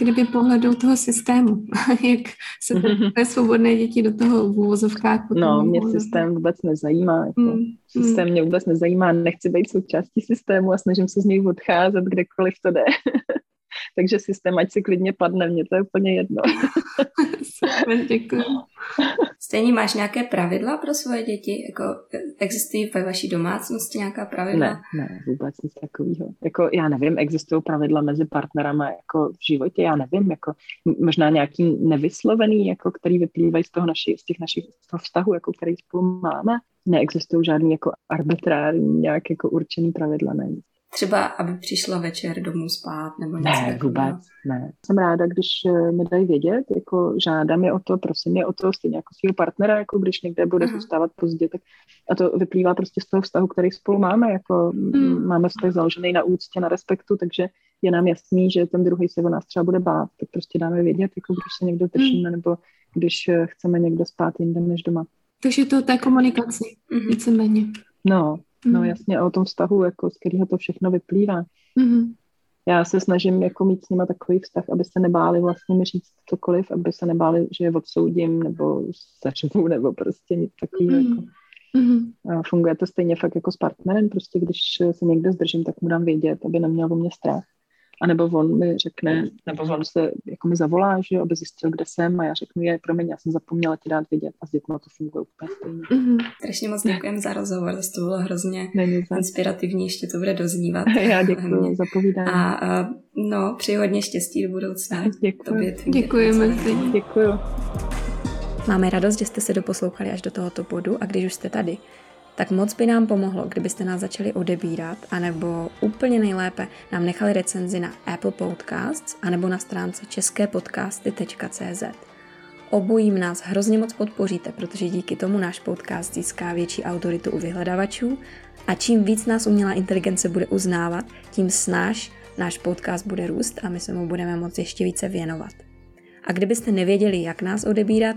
kdyby pohledu toho systému, jak se ty svobodné děti do toho v úvozovkách... No, mě úvozovkách. Systém vůbec nezajímá. Jako. Mm, systém mm. mě vůbec nezajímá, nechci být součástí systému a snažím se z něj odcházet, kdekoliv to jde. Takže systém, ať si klidně padne, mně to je úplně jedno. Super, děkuji. Stejně máš nějaké pravidla pro svoje děti? Jako, existují ve vaší domácnosti nějaká pravidla? Ne, ne, vůbec nic takového. Jako, já nevím, existují pravidla mezi partnerama jako v životě, já nevím, jako možná nějaký nevyslovený, jako, který vyplývají z toho naši, z těch našich z toho vztahu, jako, který spolu máme. Neexistují žádný jako arbitrární, nějak jako určený pravidla, ne. Třeba, aby přišla večer domů spát nebo něco takového. Ne, vůbec, ne. Jsem ráda, když mi dají vědět, jako žádám je o to, prosím je o to, stejně jako svýho partnera, jako když někde bude uh-huh. zůstávat pozdě, tak a to vyplývá prostě z toho vztahu, který spolu máme, jako mm. máme vztah založený na úctě, na respektu, takže je nám jasný, že ten druhý se o nás třeba bude bát, tak prostě dáme vědět, jako když se někdo držíme, mm. nebo když chceme někde spát jinde než doma. Takže to té komunikaci, mm-hmm. víceméně. No. No jasně, o tom vztahu, jako, z kterého to všechno vyplývá. Mm-hmm. Já se snažím jako, mít s nima takový vztah, aby se nebáli vlastně mi říct cokoliv, aby se nebáli, že je odsoudím, nebo zařvu, nebo prostě nic takového. Mm-hmm. Jako. Mm-hmm. Funguje to stejně fakt jako s partnerem, prostě když se někde zdržím, tak mu dám vědět, aby neměl o mě strach. A nebo on mi řekne, nebo on se jako mi zavolá, že aby zjistil, kde jsem a já řeknu, je, promiň, já jsem zapomněla ti dát vědět a s dětma to funguje úplně stejně. Mm-hmm. Strašně moc děkujeme za rozhovor, to to bylo hrozně inspirativní, ještě to bude doznívat. Já děkuji za povídání. A, a no, přeji hodně štěstí do budoucna. Děkuji. Děkujeme si. Děkuji. Máme radost, že jste se doposlouchali až do tohoto bodu a když už jste tady, tak moc by nám pomohlo, kdybyste nás začali odebírat, anebo úplně nejlépe nám nechali recenzi na Apple Podcasts, anebo na stránce české podcasty tečka cé zet. Obojím nás hrozně moc podpoříte, protože díky tomu náš podcast získá větší autoritu u vyhledavačů a čím víc nás umělá inteligence bude uznávat, tím snáš náš podcast bude růst a my se mu budeme moct ještě více věnovat. A kdybyste nevěděli, jak nás odebírat,